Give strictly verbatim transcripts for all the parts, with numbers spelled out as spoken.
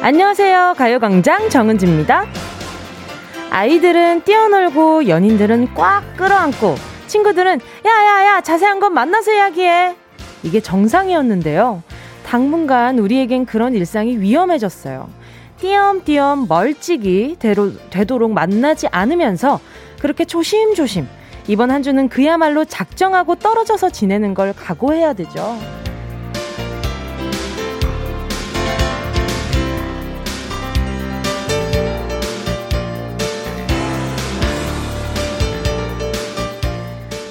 안녕하세요. 가요광장 정은지입니다. 아이들은 뛰어놀고 연인들은 꽉 끌어안고 친구들은 야야야 자세한 건 만나서 이야기해. 이게 정상이었는데요. 당분간 우리에겐 그런 일상이 위험해졌어요. 띄엄띄엄 멀찍이 대로, 되도록 만나지 않으면서 그렇게 조심조심 이번 한 주는 그야말로 작정하고 떨어져서 지내는 걸 각오해야 되죠.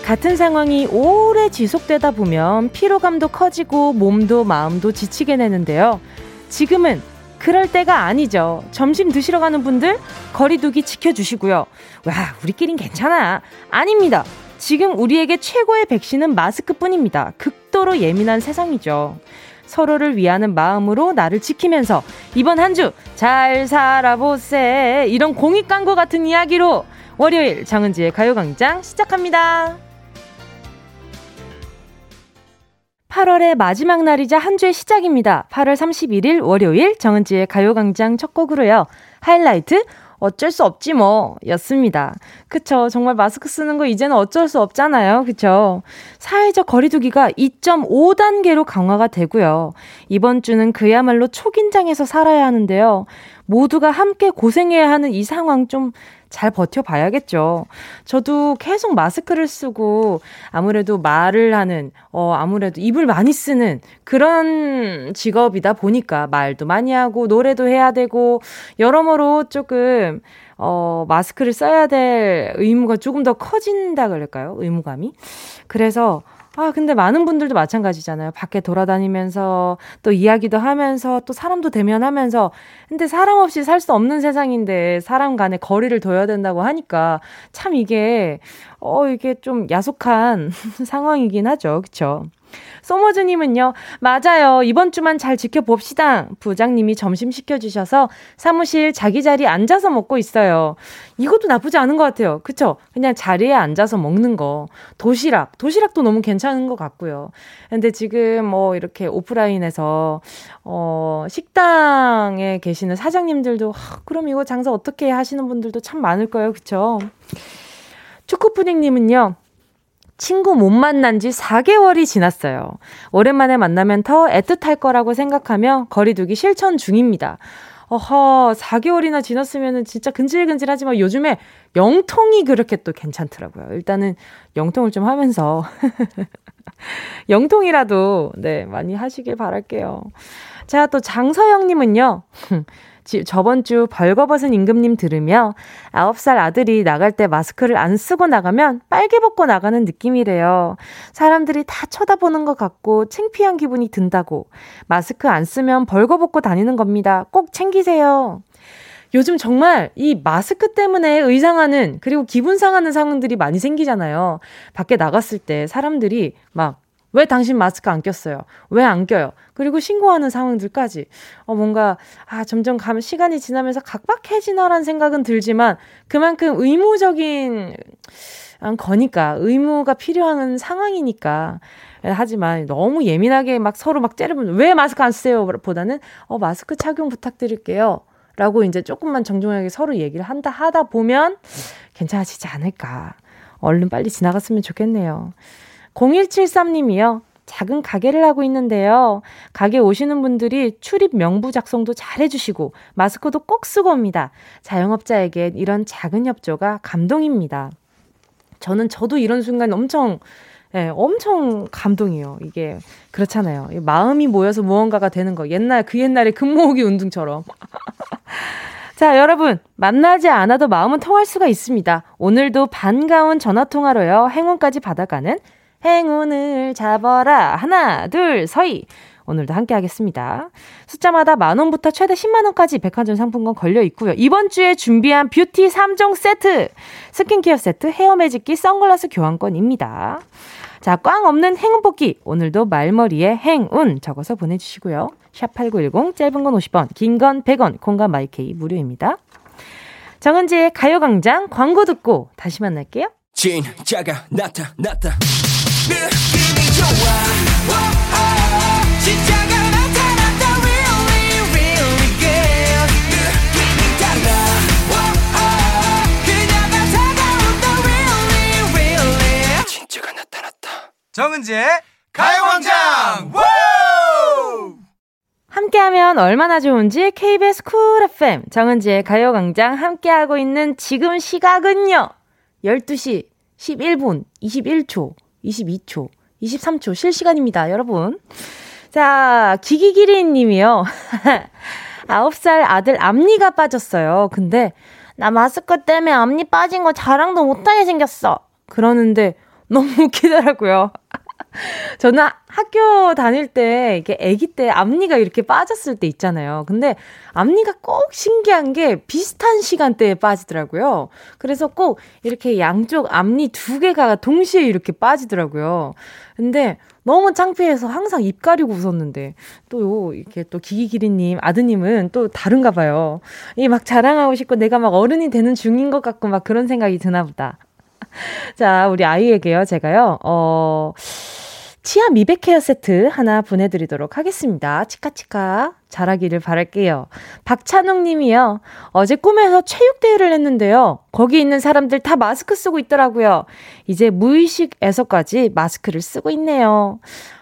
같은 상황이 오래 지속되다 보면 피로감도 커지고 몸도 마음도 지치게 되는데요. 지금은 그럴 때가 아니죠. 점심 드시러 가는 분들 거리 두기 지켜주시고요. 와, 우리끼린 괜찮아. 아닙니다. 지금 우리에게 최고의 백신은 마스크뿐입니다. 극도로 예민한 세상이죠. 서로를 위하는 마음으로 나를 지키면서 이번 한 주 잘 살아보세. 이런 공익 광고 같은 이야기로 월요일 정은지의 가요광장 시작합니다. 팔월의 마지막 날이자 한 주의 시작입니다. 팔월 삼십일일 월요일 정은지의 가요광장 첫 곡으로요. 하이라이트 어쩔 수 없지 뭐 였습니다. 그쵸, 정말 마스크 쓰는 거 이제는 어쩔 수 없잖아요. 그쵸. 사회적 거리 두기가 이점오 단계로 강화가 되고요. 이번 주는 그야말로 초긴장해서 살아야 하는데요. 모두가 함께 고생해야 하는 이 상황 좀 잘 버텨봐야겠죠. 저도 계속 마스크를 쓰고 아무래도 말을 하는 어 아무래도 입을 많이 쓰는 그런 직업이다 보니까 말도 많이 하고 노래도 해야 되고 여러모로 조금 어 마스크를 써야 될 의무가 조금 더 커진다 그럴까요? 의무감이. 그래서 아 근데 많은 분들도 마찬가지잖아요. 밖에 돌아다니면서 또 이야기도 하면서 또 사람도 대면하면서 근데 사람 없이 살 수 없는 세상인데 사람 간에 거리를 둬야 된다고 하니까 참 이게 어 이게 좀 야속한 상황이긴 하죠. 그쵸? 소모즈님은요. 맞아요. 이번 주만 잘 지켜봅시다. 부장님이 점심 시켜주셔서 사무실 자기 자리에 앉아서 먹고 있어요. 이것도 나쁘지 않은 것 같아요. 그쵸? 그냥 자리에 앉아서 먹는 거. 도시락. 도시락도 너무 괜찮은 것 같고요. 근데 지금 뭐 이렇게 오프라인에서 어, 식당에 계시는 사장님들도 아, 그럼 이거 장사 어떻게 하시는 분들도 참 많을 거예요. 그쵸? 초코푸딩님은요. 친구 못 만난 지 사 개월이 지났어요. 오랜만에 만나면 더 애틋할 거라고 생각하며 거리두기 실천 중입니다. 어허, 사 개월이나 지났으면 진짜 근질근질하지만 요즘에 영통이 그렇게 또 괜찮더라고요. 일단은 영통을 좀 하면서 영통이라도 네 많이 하시길 바랄게요. 자, 또 장서영님은요. 저번 주 벌거벗은 임금님 들으며 아홉 살 아들이 나갈 때 마스크를 안 쓰고 나가면 빨개 벗고 나가는 느낌이래요. 사람들이 다 쳐다보는 것 같고 창피한 기분이 든다고. 마스크 안 쓰면 벌거벗고 다니는 겁니다. 꼭 챙기세요. 요즘 정말 이 마스크 때문에 의상하는 그리고 기분 상하는 상황들이 많이 생기잖아요. 밖에 나갔을 때 사람들이 막 왜 당신 마스크 안 꼈어요? 왜 안 껴요? 그리고 신고하는 상황들까지 어 뭔가 아 점점 가면 시간이 지나면서 각박해지나란 생각은 들지만 그만큼 의무적인 거니까 의무가 필요한 상황이니까 하지만 너무 예민하게 막 서로 막 째려보면 왜 마스크 안 쓰세요? 보다는 어 마스크 착용 부탁드릴게요. 라고 이제 조금만 정중하게 서로 얘기를 한다 하다 보면 괜찮아지지 않을까. 얼른 빨리 지나갔으면 좋겠네요. 공일칠삼님이요. 작은 가게를 하고 있는데요. 가게 오시는 분들이 출입 명부 작성도 잘 해주시고 마스크도 꼭 쓰고 옵니다. 자영업자에겐 이런 작은 협조가 감동입니다. 저는 저도 이런 순간 엄청 네, 엄청 감동이에요. 이게 그렇잖아요. 마음이 모여서 무언가가 되는 거. 옛날 그 옛날에 금모으기 운동처럼. 자, 여러분 만나지 않아도 마음은 통할 수가 있습니다. 오늘도 반가운 전화통화로요. 행운까지 받아가는 행운을 잡아라. 하나, 둘, 서희. 오늘도 함께 하겠습니다. 숫자마다 만원부터 최대 십만원까지 백화점 상품권 걸려 있고요. 이번 주에 준비한 뷰티 삼 종 세트, 스킨케어 세트, 헤어 매직기, 선글라스 교환권입니다. 자, 꽝 없는 행운 뽑기. 오늘도 말머리에 행운 적어서 보내주시고요. 샵팔구일공, 짧은 건 오십 원, 긴 건 백 원, 공감 마이케이 무료입니다. 정은지의 가요광장 광고 듣고 다시 만날게요. 진짜가 나타났다. 느낌이 좋아 wow, oh, oh. 진짜가 나타났다 really really good 정은지의 가요광장 함께하면 얼마나 좋은지 케이비에스 쿨 에프엠 정은지의 가요광장 함께하고 있는 지금 시각은요. 열두 시 십일 분 이십일 초 이십이 초 이십삼 초 실시간입니다. 여러분. 자, 기기기리님이요. 아홉 살 아들 앞니가 빠졌어요. 근데 나 마스크 때문에 앞니 빠진 거 자랑도 못하게 생겼어. 그러는데 너무 웃기더라고요. 저는 학교 다닐 때 이게 아기 때 앞니가 이렇게 빠졌을 때 있잖아요. 근데 앞니가 꼭 신기한 게 비슷한 시간대에 빠지더라고요. 그래서 꼭 이렇게 양쪽 앞니 두 개가 동시에 이렇게 빠지더라고요. 근데 너무 창피해서 항상 입 가리고 웃었는데 또 이렇게 또 기기기리님 아드님은 또 다른가 봐요. 이 막 자랑하고 싶고 내가 막 어른이 되는 중인 것 같고 막 그런 생각이 드나 보다. 자, 우리 아이에게요, 제가요, 어, 치아 미백 헤어 세트 하나 보내드리도록 하겠습니다. 치카치카 잘하기를 바랄게요. 박찬욱 님이요, 어제 꿈에서 체육대회를 했는데요. 거기 있는 사람들 다 마스크 쓰고 있더라고요. 이제 무의식에서까지 마스크를 쓰고 있네요.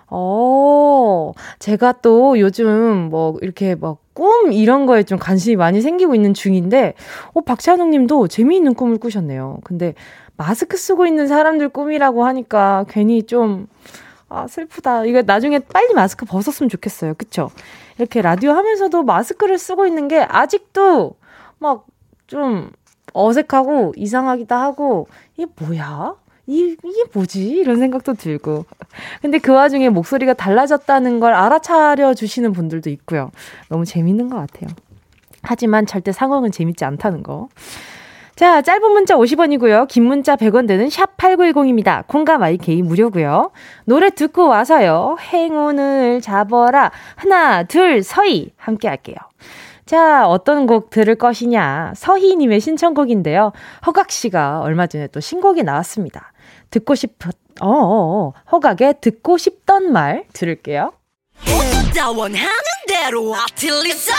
어, 제가 또 요즘 뭐 이렇게 막 꿈 이런 거에 좀 관심이 많이 생기고 있는 중인데, 어, 박찬욱 님도 재미있는 꿈을 꾸셨네요. 근데 마스크 쓰고 있는 사람들 꿈이라고 하니까 괜히 좀, 아, 슬프다. 이거 나중에 빨리 마스크 벗었으면 좋겠어요. 그쵸? 이렇게 라디오 하면서도 마스크를 쓰고 있는 게 아직도 막 좀 어색하고 이상하기도 하고, 이게 뭐야? 이, 이게 뭐지? 이런 생각도 들고. 근데 그 와중에 목소리가 달라졌다는 걸 알아차려 주시는 분들도 있고요. 너무 재밌는 것 같아요. 하지만 절대 상황은 재밌지 않다는 거. 자, 짧은 문자 오십 원이고요. 긴 문자 백 원 되는 샵 팔구일공입니다. 콩감 아이케이 무료고요. 노래 듣고 와서요. 행운을 잡아라. 하나, 둘, 서희. 함께 할게요. 자, 어떤 곡 들을 것이냐. 서희님의 신청곡인데요. 허각씨가 얼마 전에 또 신곡이 나왔습니다. 듣고 싶었, 어어, 허각의 듣고 싶던 말 들을게요. 혼자 원하는 대로 아틀리사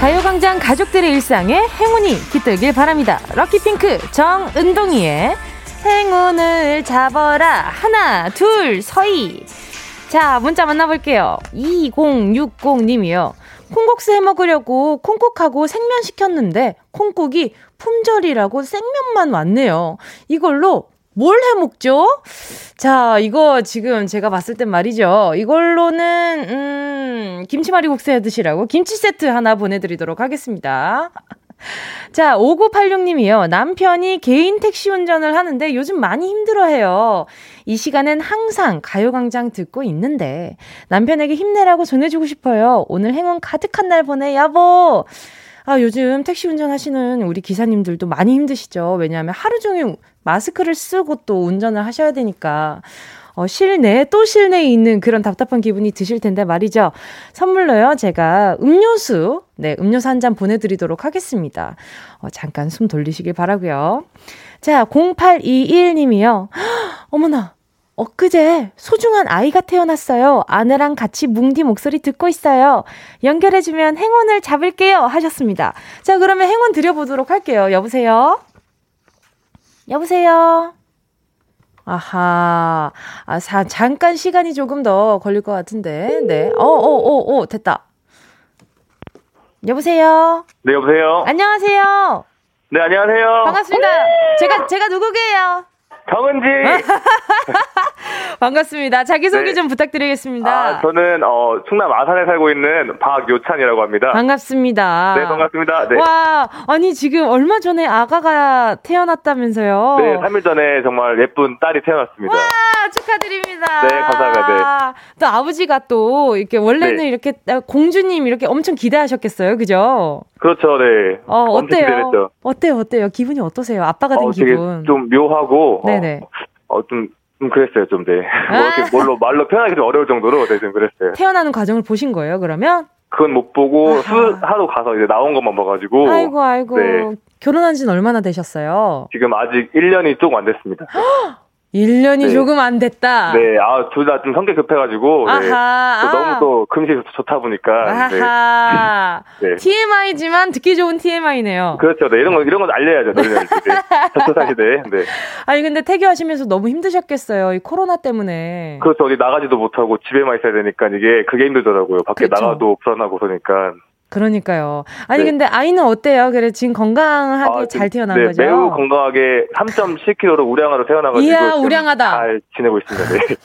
가요광장 가족들의 일상에 행운이 깃들길 바랍니다. 럭키핑크 정은동이의 행운을 잡아라. 하나, 둘, 서희. 자, 문자 만나볼게요. 이공육공님이요. 콩국수 해먹으려고 콩국하고 생면 시켰는데 콩국이 품절이라고 생면만 왔네요. 이걸로 뭘 해먹죠? 자, 이거 지금 제가 봤을 땐 말이죠. 이걸로는 음, 김치말이국수 해 드시라고 김치 세트 하나 보내드리도록 하겠습니다. 자, 오구팔육님이요. 남편이 개인 택시 운전을 하는데 요즘 많이 힘들어해요. 이 시간엔 항상 가요광장 듣고 있는데 남편에게 힘내라고 전해주고 싶어요. 오늘 행운 가득한 날 보내, 여보. 아, 요즘 택시 운전하시는 우리 기사님들도 많이 힘드시죠. 왜냐하면 하루 종일 마스크를 쓰고 또 운전을 하셔야 되니까 어, 실내 또 실내에 있는 그런 답답한 기분이 드실 텐데 말이죠. 선물로요, 제가 음료수, 네, 음료수 한 잔 보내드리도록 하겠습니다. 어, 잠깐 숨 돌리시길 바라고요. 자, 공팔이일님이요. 헉, 어머나, 엊그제 소중한 아이가 태어났어요. 아내랑 같이 뭉디 목소리 듣고 있어요. 연결해주면 행운을 잡을게요. 하셨습니다. 자, 그러면 행운 드려보도록 할게요. 여보세요? 여보세요? 아하. 아, 사, 잠깐 시간이 조금 더 걸릴 것 같은데. 네. 어, 어, 어, 어, 됐다. 여보세요? 네, 여보세요? 안녕하세요? 네, 안녕하세요? 반갑습니다. 제가, 제가 누구게요? 정은지. 반갑습니다. 자기소개 네. 좀 부탁드리겠습니다. 아, 저는 어, 충남 아산에 살고 있는 박유찬이라고 합니다. 반갑습니다. 네, 반갑습니다. 네. 와, 아니 지금 얼마 전에 아가가 태어났다면서요? 네, 삼 일 전에 정말 예쁜 딸이 태어났습니다. 와, 축하드립니다. 네, 감사합니다. 네. 또 아버지가 또 이렇게 원래는 네. 이렇게 공주님 이렇게 엄청 기대하셨겠어요, 그죠? 그렇죠, 네. 어, 어때요? 기대했죠. 어때요, 어때요? 기분이 어떠세요? 아빠가 된 어, 기분? 좀 묘하고. 네네. 어, 어, 좀, 좀 그랬어요, 좀, 네. 아~ 뭐 이렇게 뭘로, 말로 표현하기 좀 어려울 정도로, 네, 좀 그랬어요. 태어나는 과정을 보신 거예요, 그러면? 그건 못 보고, 수, 하루 가서 이제 나온 것만 봐가지고. 아이고, 아이고. 네. 결혼한 지는 얼마나 되셨어요? 지금 아직 일 년이 조금 안 됐습니다. 일 년이 네. 조금 안 됐다. 네, 아, 둘 다 좀 성격 급해가지고. 아하, 네. 또 아하. 너무 또 금식이 좋다 보니까. 아하. 네. 네. 티엠아이지만 듣기 좋은 티엠아이네요. 그렇죠. 네, 이런 거, 이런 거 알려야죠. 저차 시대에. 네. 아니, 근데 태교하시면서 너무 힘드셨겠어요. 이 코로나 때문에. 그렇죠. 어디 나가지도 못하고 집에만 있어야 되니까 이게 그게 힘들더라고요. 밖에 그렇죠. 나가도 불안하고 그러니까. 그러니까요. 아니 네. 근데 아이는 어때요? 그래 지금 건강하게 아, 잘 태어난 네, 거죠? 매우 건강하게 삼 점 칠 킬로그램로 우량아로 태어나가지고 이야 우량하다. 잘 지내고 있습니다. 네.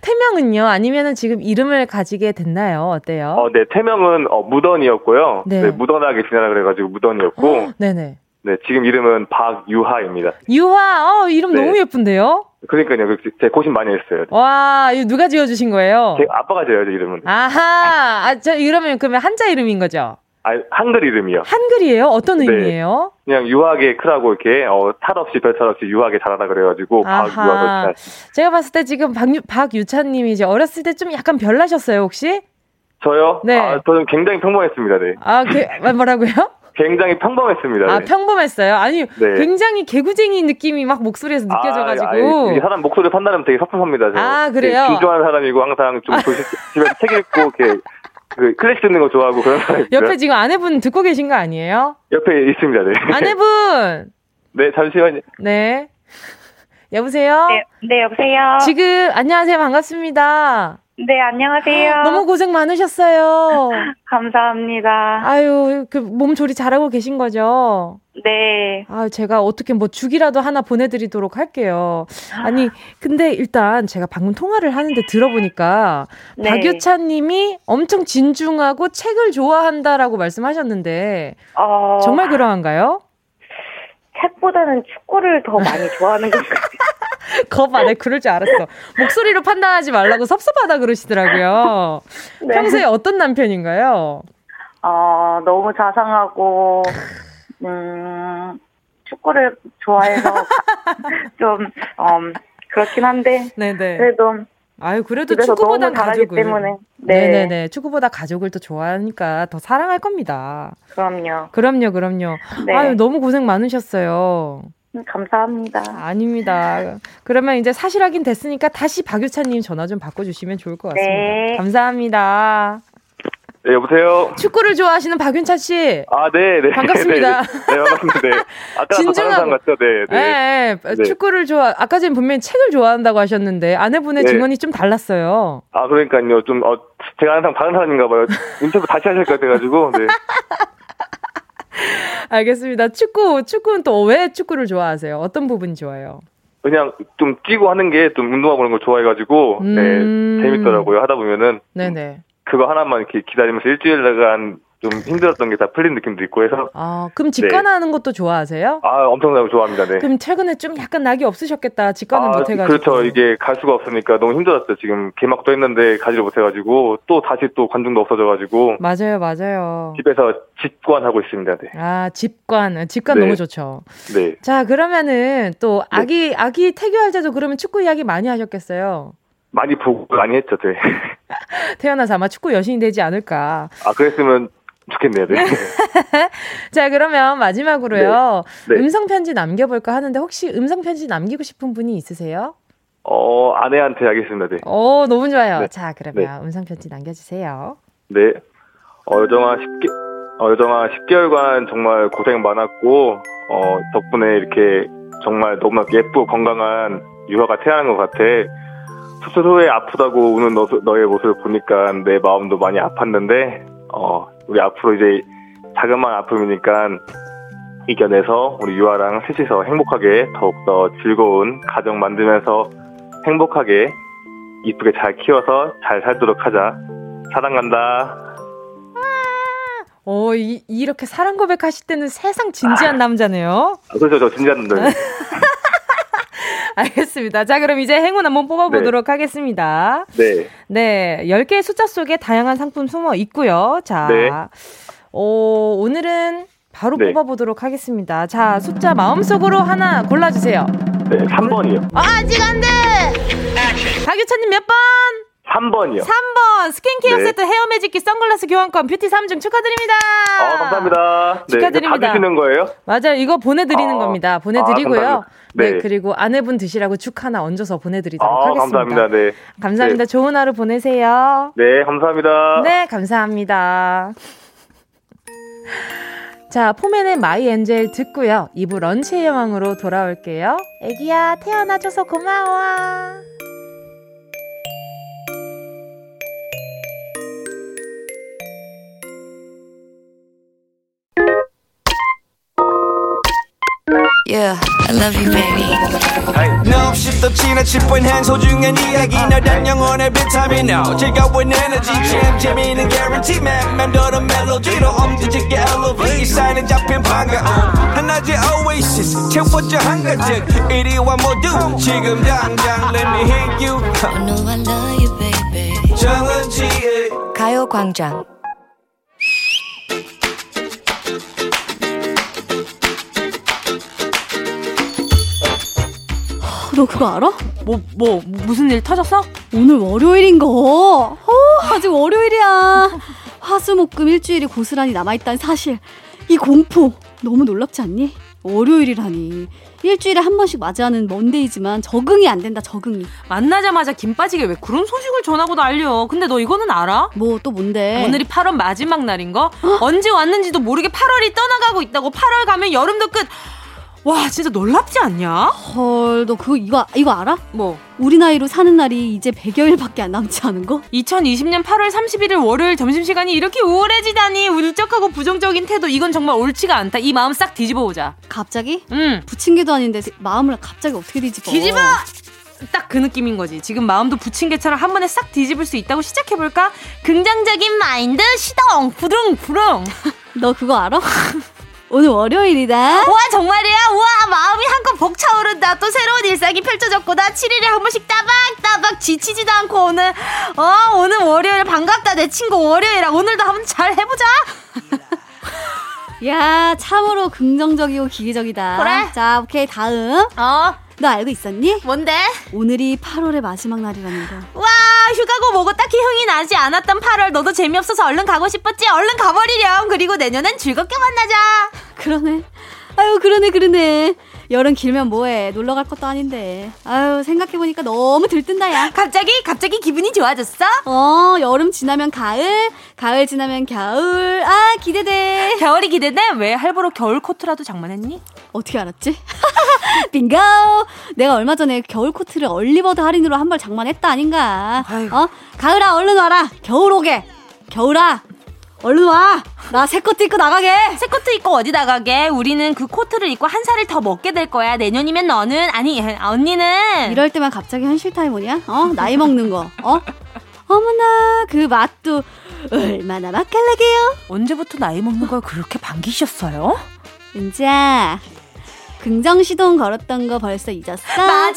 태명은요? 아니면은 지금 이름을 가지게 됐나요? 어때요? 어, 네 태명은 어, 무던이었고요. 네. 네, 무던하게 지내라 그래가지고 무던이었고. 어? 네네. 네 지금 이름은 박유하입니다. 유하, 어 이름 네. 너무 예쁜데요? 그러니까요. 제 고심 많이 했어요. 와, 이거 누가 지어주신 거예요? 제 아빠가 지어야죠, 이름은. 아하, 아, 저 이러면 그러면 한자 이름인 거죠? 아, 한글 이름이요. 한글이에요? 어떤 네. 의미예요? 그냥 유하게 크라고 이렇게 어, 탈 없이 별탈 없이 유하게 자라라 그래가지고 박유하. 제가 봤을 때 지금 박유, 박유찬님이 이제 어렸을 때 좀 약간 별나셨어요, 혹시? 저요? 네. 아, 저는 굉장히 평범했습니다. 네. 아, 그, 뭐라고요? 굉장히 평범했습니다. 아, 네. 평범했어요? 아니, 네. 굉장히 개구쟁이 느낌이 막 목소리에서 느껴져가지고. 아, 아니, 사람 목소리를 판단하면 되게 섭섭합니다. 아, 그래요? 진중한 사람이고, 항상 좀 도시, 집에서 책 읽고, 이렇게, 그, 클래식 듣는 거 좋아하고 그런 사람이고요. 옆에 지금 아내분 듣고 계신 거 아니에요? 옆에 있습니다, 네. 아내분! 네, 잠시만요. 네. 여보세요? 네, 네, 여보세요? 지금, 안녕하세요. 반갑습니다. 네, 안녕하세요. 너무 고생 많으셨어요. 감사합니다. 아유, 그 몸 조리 잘하고 계신 거죠? 네. 아, 제가 어떻게 뭐 죽이라도 하나 보내드리도록 할게요. 아니, 근데 일단 제가 방금 통화를 하는데 들어보니까 네. 박유찬 님이 엄청 진중하고 책을 좋아한다라고 말씀하셨는데 어... 정말 그러한가요? 책보다는 축구를 더 많이 좋아하는 것 같아요. 겁안해 그럴 줄 알았어. 목소리로 판단하지 말라고 섭섭하다 그러시더라고요. 네. 평소에 어떤 남편인가요? 어, 너무 자상하고 음, 축구를 좋아해서 좀 음, 그렇긴 한데 네네. 그래도 아유 그래도 축구보다 가족을 때문에. 네. 네네네 축구보다 가족을 또 좋아하니까 더 사랑할 겁니다. 그럼요. 그럼요 그럼요. 네. 아유 너무 고생 많으셨어요. 감사합니다. 아닙니다. 그러면 이제 사실 확인 됐으니까 다시 박유찬님 전화 좀 바꿔주시면 좋을 것 같습니다. 네. 감사합니다. 네, 여보세요. 축구를 좋아하시는 박윤찬 씨. 아, 네, 네. 반갑습니다. 네, 네, 네 반갑습니다. 네. 아까 진정한 같죠. 네, 네. 네, 네. 축구를 좋아. 아까 전에 분명히 책을 좋아한다고 하셨는데 아내분의 네. 증언이 좀 달랐어요. 아, 그러니까요. 좀 어, 제가 항상 다른 사람인가 봐요. 인터뷰 다시 하실 것 같아가지고. 네. 알겠습니다. 축구, 축구는 또 왜 축구를 좋아하세요? 어떤 부분이 좋아요? 그냥 좀 뛰고 하는 게 좀 운동하고 그런 걸 좋아해가지고 음... 네, 재밌더라고요. 하다 보면은 네네. 그거 하나만 이렇게 기다리면서 일주일간 좀 힘들었던 게 다 풀린 느낌도 있고 해서. 아, 그럼 직관하는 네. 것도 좋아하세요? 아, 엄청나게 좋아합니다. 네. 그럼 최근에 좀 약간 낙이 없으셨겠다. 직관을 아, 못해가지고. 그렇죠. 이게 갈 수가 없으니까 너무 힘들었죠. 지금 개막도 했는데 가지를 못해가지고 또 다시 또 관중도 없어져가지고. 맞아요, 맞아요. 집에서 집관하고 있습니다. 네. 아, 집관, 집관 네. 너무 좋죠. 네. 자, 그러면은 또 아기 네. 아기 태교할 때도 그러면 축구 이야기 많이 하셨겠어요? 많이 보고 많이 했죠. 네. 태어나서 아마 축구 여신이 되지 않을까. 아, 그랬으면. 좋겠네요. 네. 자, 그러면 마지막으로요. 네. 네. 음성편지 남겨볼까 하는데 혹시 음성편지 남기고 싶은 분이 있으세요? 어, 아내한테 하겠습니다. 네. 오, 너무 좋아요. 네. 자, 그러면 네. 음성편지 남겨주세요. 네. 어, 여정아, 십 개, 어, 여정아, 십 개월간 정말 고생 많았고, 어, 덕분에 이렇게 정말 너무나 예쁘고 건강한 유아가 태어난 것 같아. 스스로의 아프다고 우는 너, 너의 모습을 보니까 내 마음도 많이 아팠는데, 어, 우리 앞으로 이제 자그마한 아픔이니까 이겨내서 우리 유아랑 셋이서 행복하게 더욱더 즐거운 가정 만들면서 행복하게 이쁘게 잘 키워서 잘 살도록 하자. 사랑한다. 오, 이, 이렇게 사랑 고백하실 때는 세상 진지한 아, 남자네요. 아, 그렇죠. 저 진지한 남자. 알겠습니다. 자, 그럼 이제 행운 한번 뽑아보도록 네. 하겠습니다. 네. 네. 열 개의 숫자 속에 다양한 상품 숨어 있고요. 자, 네. 오, 오늘은 바로 네. 뽑아보도록 하겠습니다. 자, 숫자 마음속으로 하나 골라주세요. 네, 삼 번이요. 아, 아직 안 돼! 박유찬님 몇 번? 삼 번이요. 삼 번 스킨케어 네. 세트, 헤어 매직기, 선글라스 교환권, 뷰티 삼 중 축하드립니다. 아, 감사합니다. 축하드립니다. 네, 다 주시는 거예요? 맞아요. 이거 보내드리는 아, 겁니다. 보내드리고요. 아, 네. 네, 그리고 아내분 드시라고 죽 하나 얹어서 보내드리도록 아, 하겠습니다. 감사합니다. 네. 감사합니다. 네. 좋은 하루 보내세요. 네, 감사합니다. 네, 감사합니다. 자, 포맨의 마이 엔젤 듣고요. 이 부 런치의 여왕으로 돌아올게요. 애기야, 태어나줘서 고마워. Yeah, I love you, baby. 너 없이 또 지나칠 뻔한 소중한 이야기. 널 단 영혼의 비타민 O. 즐거운 에너지 잼 재미있는 guarantee man. 맘대로 멜로디로 엄지짓게 엘로베이. 쌓이는 잡힌 반가움 한낮의 oasis 채워져 한가득. 이리와 모두 지금 당장. Let me hit you. I know I love you, baby. 정은지의 가요광장. 너 그거 알아? 뭐, 뭐, 무슨 일 터졌어? 오늘 월요일인 거. 어, 아직 월요일이야. 화수목금 일주일이 고스란히 남아있다는 사실. 이 공포. 너무 놀랍지 않니? 월요일이라니. 일주일에 한 번씩 맞이하는 먼데이지만 적응이 안 된다, 적응이. 만나자마자 김 빠지게 왜 그런 소식을 전하고 난리여. 근데 너 이거는 알아? 뭐, 또 뭔데? 오늘이 팔월 마지막 날인 거? 어? 언제 왔는지도 모르게 팔월이 떠나가고 있다고. 팔월 가면 여름도 끝. 와, 진짜 놀랍지 않냐? 헐, 너 그거 이거 이거 알아? 뭐? 우리 나이로 사는 날이 이제 백여일밖에 안 남지 않은 거? 이천이십 년 팔월 삼십일일 월요일 점심시간이 이렇게 우울해지다니. 울적하고 부정적인 태도, 이건 정말 옳지가 않다. 이 마음 싹 뒤집어 보자. 갑자기? 응. 부침개도 아닌데 마음을 갑자기 어떻게 뒤집어? 뒤집어! 딱 그 느낌인 거지. 지금 마음도 부침개처럼 한 번에 싹 뒤집을 수 있다고 시작해볼까? 긍정적인 마인드 시동 부릉부릉. 너 그거 알아? 오늘 월요일이다. 와, 정말이야. 와, 마음이 한껏 벅차오른다. 또 새로운 일상이 펼쳐졌구나. 칠 일에 한 번씩 따박따박 지치지도 않고 오늘 어 오늘 월요일 반갑다. 내 친구 월요일아. 오늘도 한번 잘 해보자. 야, 참으로 긍정적이고 기계적이다. 그래? 자, 오케이, 다음. 어? 너 알고 있었니? 뭔데? 오늘이 팔월의 마지막 날이라는 거. 와, 휴가고 뭐고 딱히 흥이 나지 않았던 팔월. 너도 재미없어서 얼른 가고 싶었지? 얼른 가버리렴. 그리고 내년엔 즐겁게 만나자. 그러네. 아유, 그러네 그러네. 여름 길면 뭐해. 놀러 갈 것도 아닌데. 아유, 생각해보니까 너무 들뜬다, 야. 갑자기? 갑자기 기분이 좋아졌어? 어, 여름 지나면 가을, 가을 지나면 겨울. 아, 기대돼. 겨울이 기대돼? 왜 할부로 겨울 코트라도 장만했니? 어떻게 알았지? 빙고! 내가 얼마 전에 겨울 코트를 얼리버드 할인으로 한 벌 장만했다 아닌가. 아이고. 어? 가을아, 얼른 와라. 겨울 오게. 겨울아, 얼른 와! 나 새 코트 입고 나가게! 새 코트 입고 어디 나가게? 우리는 그 코트를 입고 한 살을 더 먹게 될 거야. 내년이면 너는, 아니, 언니는. 이럴 때만 갑자기 현실타임 오냐? 어? 나이 먹는 거. 어? 어머나, 그 맛도 얼마나 맛깔나게요? 언제부터 나이 먹는 걸 그렇게 반기셨어요? 은지야, 긍정시동 걸었던 거 벌써 잊었어? 맞아요.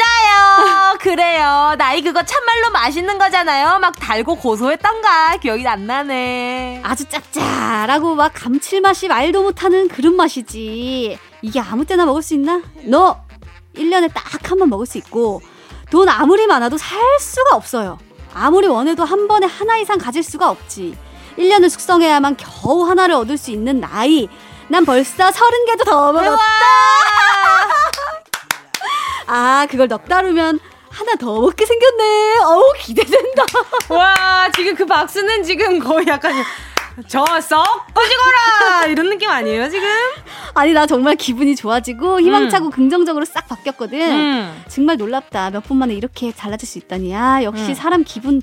그래요. 나이 그거 참말로 맛있는 거잖아요. 막 달고 고소했던가 기억이 안 나네. 아주 짭짤하고 막 감칠맛이 말도 못하는 그런 맛이지. 이게 아무 때나 먹을 수 있나? 너 일 년에 딱 한 번 먹을 수 있고 돈 아무리 많아도 살 수가 없어요. 아무리 원해도 한 번에 하나 이상 가질 수가 없지. 일 년을 숙성해야만 겨우 하나를 얻을 수 있는 나이. 난 벌써 서른 개도 더 먹었다. 아, 그걸 넉 다루면 하나 더 먹게 생겼네. 어우, 기대된다. 와, 지금 그 박수는 지금 거의 약간 저 썩 꺼지거라 이런 느낌 아니에요 지금? 아니, 나 정말 기분이 좋아지고 희망차고 음. 긍정적으로 싹 바뀌었거든. 음. 정말 놀랍다. 몇 분 만에 이렇게 달라질 수 있다니. 아, 역시 음. 사람 기분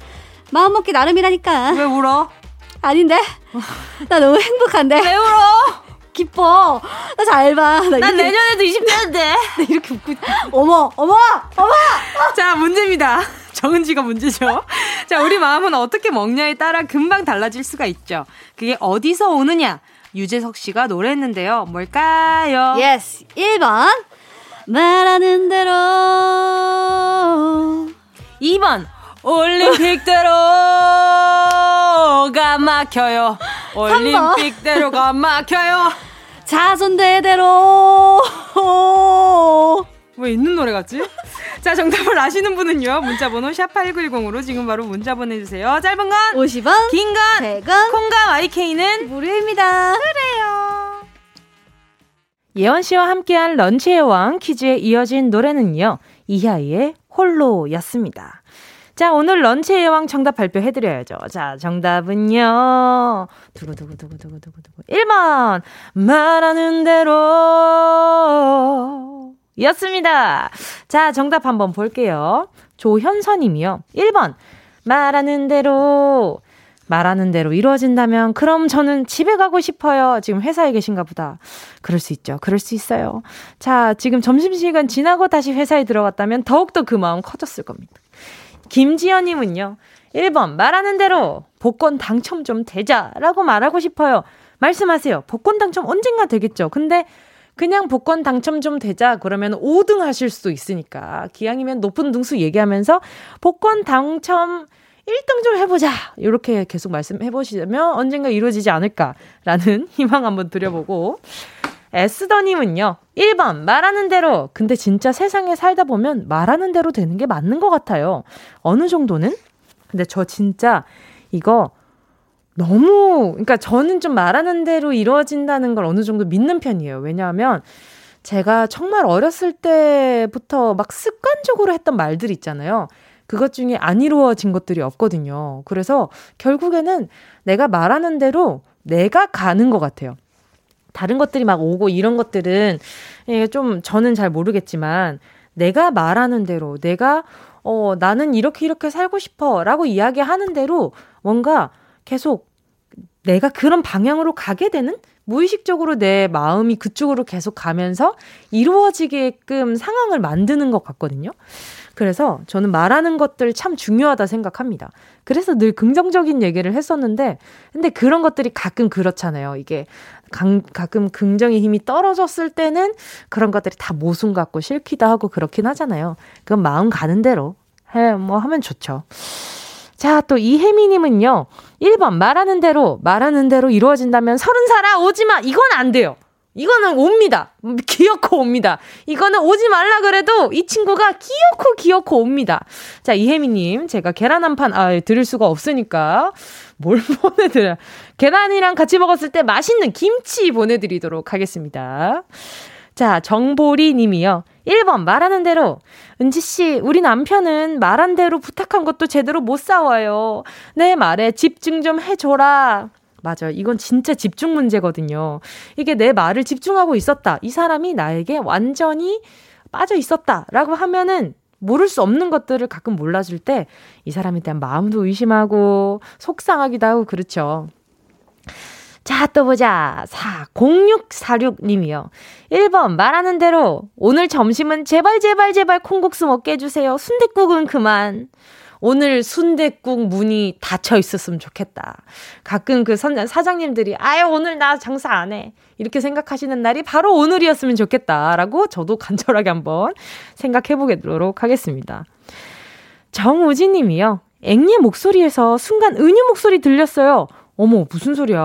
마음먹기 나름이라니까. 왜 울어? 아닌데? 나 너무 행복한데. 왜 울어? 기뻐. 나 잘 봐. 나 난 이렇게... 내년에도 이십 년 돼. 나 이렇게 웃고 있다. 어머, 어머, 어머. 자, 문제입니다. 정은지가 문제죠. 자, 우리 마음은 어떻게 먹냐에 따라 금방 달라질 수가 있죠. 그게 어디서 오느냐. 유재석 씨가 노래했는데요. 뭘까요? Yes. 일 번. 말하는 대로. 이 번. 올림픽대로가 막혀요. 올림픽대로가 막혀요. 자손대대로. 왜 있는 노래 같지? 자, 정답을 아시는 분은요 문자번호 샵팔구일공으로 지금 바로 문자 보내주세요. 짧은 건 오십 원, 긴 건 백 원, 콩과 와이케이는 무료입니다. 그래요. 예원씨와 함께한 런치의 왕 퀴즈에 이어진 노래는요 이하이의 홀로였습니다. 자, 오늘 런치의 왕 정답 발표해드려야죠. 자, 정답은요. 두구두구두구두구두구두구. 일 번. 말하는 대로. 였습니다. 자, 정답 한번 볼게요. 조현선님이요. 일 번. 말하는 대로. 말하는 대로 이루어진다면 그럼 저는 집에 가고 싶어요. 지금 회사에 계신가 보다. 그럴 수 있죠. 그럴 수 있어요. 자, 지금 점심시간 지나고 다시 회사에 들어갔다면 더욱더 그 마음 커졌을 겁니다. 김지연님은요. 일 번 말하는 대로 복권 당첨 좀 되자라고 말하고 싶어요. 말씀하세요. 복권 당첨 언젠가 되겠죠. 근데 그냥 복권 당첨 좀 되자 그러면 오 등 하실 수도 있으니까 기왕이면 높은 등수 얘기하면서 복권 당첨 일 등 좀 해보자 이렇게 계속 말씀해보시면 언젠가 이루어지지 않을까라는 희망 한번 드려보고, 에스더님은요. 일 번 말하는 대로. 근데 진짜 세상에 살다 보면 말하는 대로 되는 게 맞는 것 같아요. 어느 정도는? 근데 저 진짜 이거 너무, 그러니까 저는 좀 말하는 대로 이루어진다는 걸 어느 정도 믿는 편이에요. 왜냐하면 제가 정말 어렸을 때부터 막 습관적으로 했던 말들 있잖아요. 그것 중에 안 이루어진 것들이 없거든요. 그래서 결국에는 내가 말하는 대로 내가 가는 것 같아요. 다른 것들이 막 오고 이런 것들은 좀 저는 잘 모르겠지만 내가 말하는 대로 내가 어, 나는 이렇게 이렇게 살고 싶어 라고 이야기하는 대로 뭔가 계속 내가 그런 방향으로 가게 되는, 무의식적으로 내 마음이 그쪽으로 계속 가면서 이루어지게끔 상황을 만드는 것 같거든요. 그래서 저는 말하는 것들 참 중요하다 생각합니다. 그래서 늘 긍정적인 얘기를 했었는데, 근데 그런 것들이 가끔 그렇잖아요. 이게 강, 가끔 긍정의 힘이 떨어졌을 때는 그런 것들이 다 모순 같고 싫기도 하고 그렇긴 하잖아요. 그건 마음 가는 대로 해, 뭐 하면 좋죠. 자, 또 이혜미님은요. 일 번 말하는 대로, 말하는 대로 이루어진다면 서른 살아 오지마. 이건 안 돼요. 이거는 옵니다. 기어코 옵니다. 이거는 오지 말라 그래도 이 친구가 기어코 기어코 옵니다. 자, 이혜미님, 제가 계란 한 판 아, 드릴 수가 없으니까 뭘 보내드려요. 계란이랑 같이 먹었을 때 맛있는 김치 보내드리도록 하겠습니다. 자, 정보리 님이요. 일 번 말하는 대로. 은지씨, 우리 남편은 말한 대로 부탁한 것도 제대로 못 싸워요. 내 말에 집중 좀 해줘라. 맞아요. 이건 진짜 집중 문제거든요. 이게 내 말을 집중하고 있었다. 이 사람이 나에게 완전히 빠져 있었다라고 하면은 모를 수 없는 것들을 가끔 몰라줄 때 이 사람에 대한 마음도 의심하고 속상하기도 하고 그렇죠. 자, 또 보자. 사, 공육사육 님이요. 일 번 말하는 대로. 오늘 점심은 제발 제발 제발 콩국수 먹게 해주세요. 순댓국은 그만. 오늘 순댓국 문이 닫혀 있었으면 좋겠다. 가끔 그 사장님들이 아유 오늘 나 장사 안 해 이렇게 생각하시는 날이 바로 오늘이었으면 좋겠다라고 저도 간절하게 한번 생각해보도록 하겠습니다. 정우진 님이요. 앵예 목소리에서 순간 은유 목소리 들렸어요. 어머 무슨 소리야.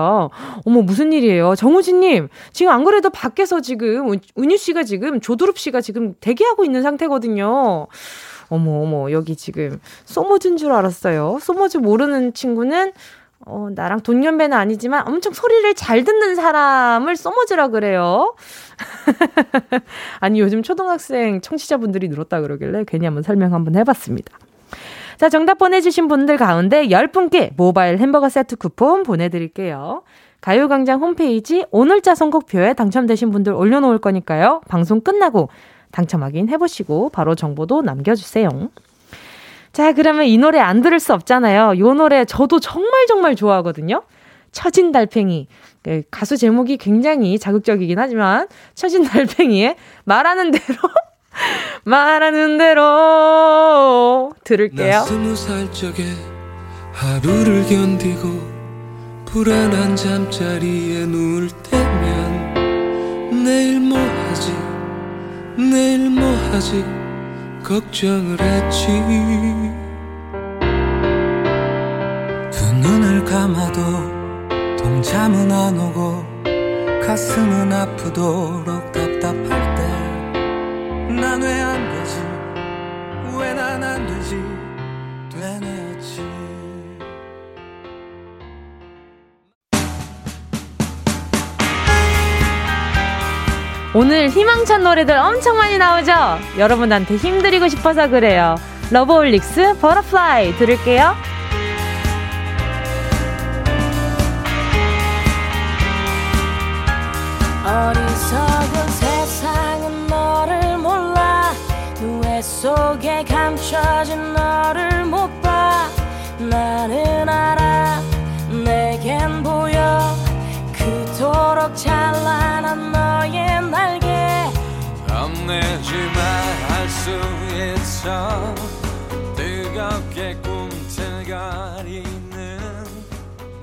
어머 무슨 일이에요. 정우진님 지금 안 그래도 밖에서 지금 은유씨가 지금 조두룹씨가 지금 대기하고 있는 상태거든요. 어머 어머 여기 지금 소모준 줄 알았어요. 소모주 모르는 친구는 어, 나랑 동년배는 아니지만 엄청 소리를 잘 듣는 사람을 소모즈라 그래요. 아니 요즘 초등학생 청취자분들이 늘었다 그러길래 괜히 한번 설명 한번 해봤습니다. 자, 정답 보내주신 분들 가운데 열 분께 모바일 햄버거 세트 쿠폰 보내드릴게요. 가요광장 홈페이지 오늘자 선곡표에 당첨되신 분들 올려놓을 거니까요. 방송 끝나고 당첨 확인 해보시고 바로 정보도 남겨주세요. 자, 그러면 이 노래 안 들을 수 없잖아요. 이 노래 저도 정말 정말 좋아하거든요. 처진 달팽이. 가수 제목이 굉장히 자극적이긴 하지만 처진 달팽이의 말하는 대로 말하는 대로 들을게요. 스무 살 적에 하루를 견디고 불안한 잠자리에 누울 때면 내일 뭐 하지 내일 뭐 하지 걱정을 했지. 두 눈을 감아도 동참은 안 오고 가슴은 아프도록 답답할 때 난 왜 안 되지 왜 난 안 되지 되뇌었지. 오늘 희망찬 노래들 엄청 많이 나오죠? 여러분한테 힘드리고 싶어서 그래요. 러브홀릭스 버터플라이 들을게요. 어리석은 세상은 너를 몰라. 누에 속에 감춰진 너를 못 봐. 나는 알아 내겐 보여. 그토록 찬란한 너의 날개 겁내지 말할 수 있어. 뜨겁게 꿈틀거리는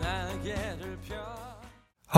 날개를 펴.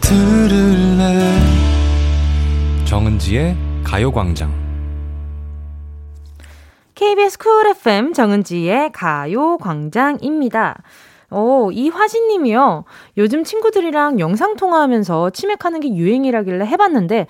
들을래. 정은지의 가요광장. 케이비에스 쿨 에프엠 정은지의 가요광장입니다. 오, 이화진님이요. 요즘 친구들이랑 영상통화하면서 치맥하는 게 유행이라길래 해봤는데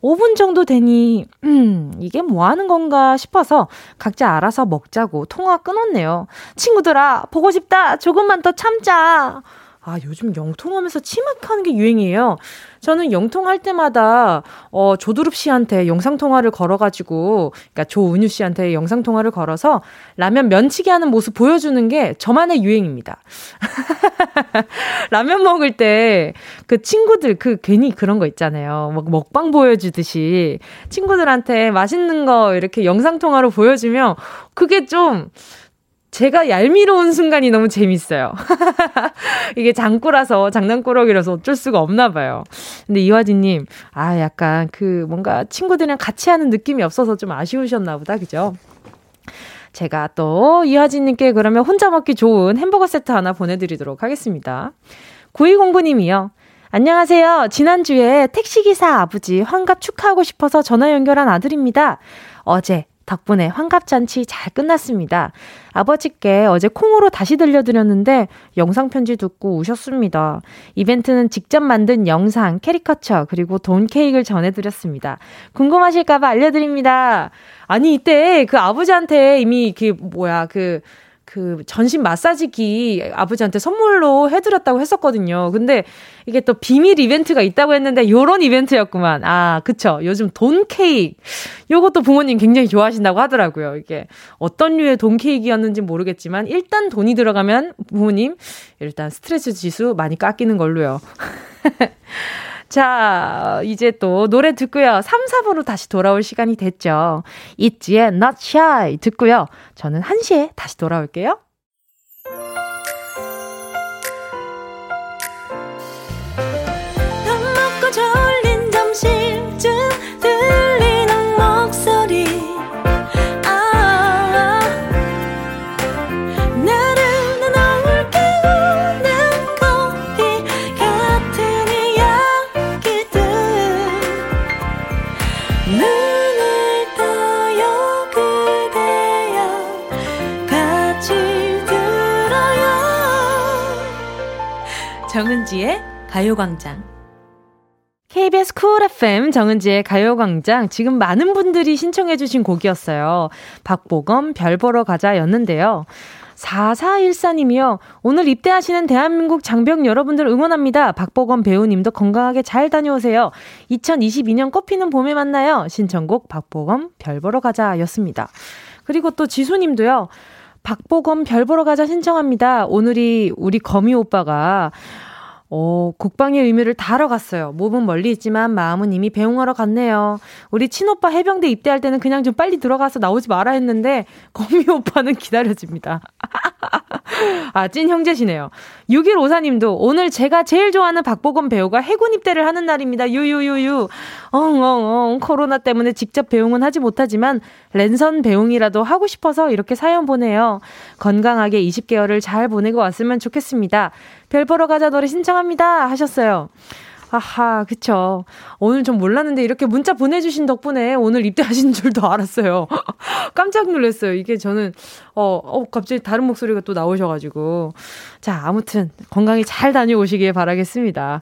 오 분 정도 되니 음, 이게 뭐 하는 건가 싶어서 각자 알아서 먹자고 통화 끊었네요. 친구들아 보고 싶다 조금만 더 참자. 아, 요즘 영통하면서 치맥하는 게 유행이에요. 저는 영통할 때마다 어, 조두릅 씨한테 영상통화를 걸어가지고, 그러니까 조은유 씨한테 영상통화를 걸어서 라면 면치기 하는 모습 보여주는 게 저만의 유행입니다. 라면 먹을 때 그 친구들 그 괜히 그런 거 있잖아요. 막 먹방 보여주듯이 친구들한테 맛있는 거 이렇게 영상통화로 보여주면 그게 좀 제가 얄미로운 순간이 너무 재밌어요. 이게 장꾸라서 장난꾸러기라서 어쩔 수가 없나 봐요. 근데 이화진님, 아 약간 그 뭔가 친구들이랑 같이 하는 느낌이 없어서 좀 아쉬우셨나 보다. 그죠? 제가 또 이화진님께 그러면 혼자 먹기 좋은 햄버거 세트 하나 보내드리도록 하겠습니다. 구이공구 님이요. 안녕하세요. 지난주에 택시기사 아버지 환갑 축하하고 싶어서 전화 연결한 아들입니다. 어제 덕분에 환갑잔치 잘 끝났습니다. 아버지께 어제 콩으로 다시 들려드렸는데 영상편지 듣고 우셨습니다. 이벤트는 직접 만든 영상, 캐리커처 그리고 돈 케이크를 전해드렸습니다. 궁금하실까봐 알려드립니다. 아니 이때 그 아버지한테 이미 그 뭐야 그 그 전신 마사지기 아버지한테 선물로 해드렸다고 했었거든요. 근데 이게 또 비밀 이벤트가 있다고 했는데 요런 이벤트였구만. 아, 그쵸. 요즘 돈 케이크. 요것도 부모님 굉장히 좋아하신다고 하더라고요. 이게 어떤 류의 돈 케이크였는지 모르겠지만 일단 돈이 들어가면 부모님 일단 스트레스 지수 많이 깎이는 걸로요. 자, 이제 또 노래 듣고요. 삼, 사부로 다시 돌아올 시간이 됐죠. 아이티즈이의 Not Shy 듣고요. 저는 한 시에 다시 돌아올게요. 정은지의 가요광장. 케이비에스 쿨 에프엠 정은지의 가요광장. 지금 많은 분들이 신청해 주신 곡이었어요. 박보검 별보러 가자였는데요. 사사일사 님이요. 오늘 입대하시는 대한민국 장병 여러분들 응원합니다. 박보검 배우님도 건강하게 잘 다녀오세요. 이천이십이 년 꽃피는 봄에 만나요. 신청곡 박보검 별보러 가자였습니다. 그리고 또 지수님도요. 박보검 별보러 가자 신청합니다. 오늘이 우리 거미 오빠가 어, 국방의 의미를 다하러 갔어요. 몸은 멀리 있지만 마음은 이미 배웅하러 갔네요. 우리 친오빠 해병대 입대할 때는 그냥 좀 빨리 들어가서 나오지 마라 했는데 거미 오빠는 기다려집니다. 아, 찐 형제시네요. 육일오사님도 오늘 제가 제일 좋아하는 박보검 배우가 해군 입대를 하는 날입니다. 유유유유. 엉엉엉. 코로나 때문에 직접 배웅은 하지 못하지만 랜선 배웅이라도 하고 싶어서 이렇게 사연 보내요. 건강하게 이십 개월을 잘 보내고 왔으면 좋겠습니다. 별보러 가자 노래 신청합니다 하셨어요. 아하, 그쵸. 오늘 전 몰랐는데 이렇게 문자 보내주신 덕분에 오늘 입대하신 줄도 알았어요. 깜짝 놀랐어요. 이게 저는 어, 어 갑자기 다른 목소리가 또 나오셔가지고. 자, 아무튼 건강히 잘 다녀오시길 바라겠습니다.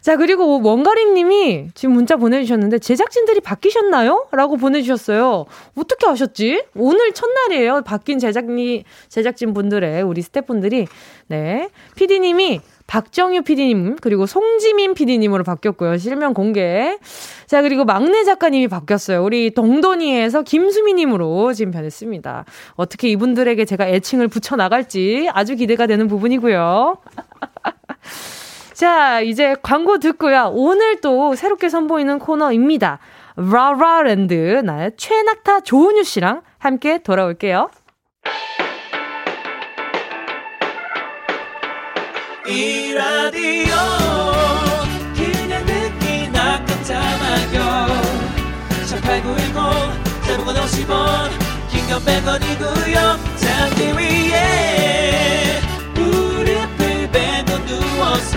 자, 그리고 원가림님이 지금 문자 보내주셨는데 제작진들이 바뀌셨나요? 라고 보내주셨어요. 어떻게 아셨지? 오늘 첫날이에요. 바뀐 제작니, 제작진분들의 우리 스태프분들이. 네, 피디님이 박정유 피디님, 그리고 송지민 피디님으로 바뀌었고요. 실명 공개. 자, 그리고 막내 작가님이 바뀌었어요. 우리 동돈이에서 김수미님으로 지금 변했습니다. 어떻게 이분들에게 제가 애칭을 붙여나갈지 아주 기대가 되는 부분이고요. 자, 이제 광고 듣고요. 오늘 또 새롭게 선보이는 코너입니다. 라라랜드, 나의 최낙타 조은유 씨랑 함께 돌아올게요. 이 라디오 그냥 듣기나 깜짝마요 일팔구일공 대부분 오십 원 긴건 백 원이고요 잠기 위에 무릎을 베고 누워서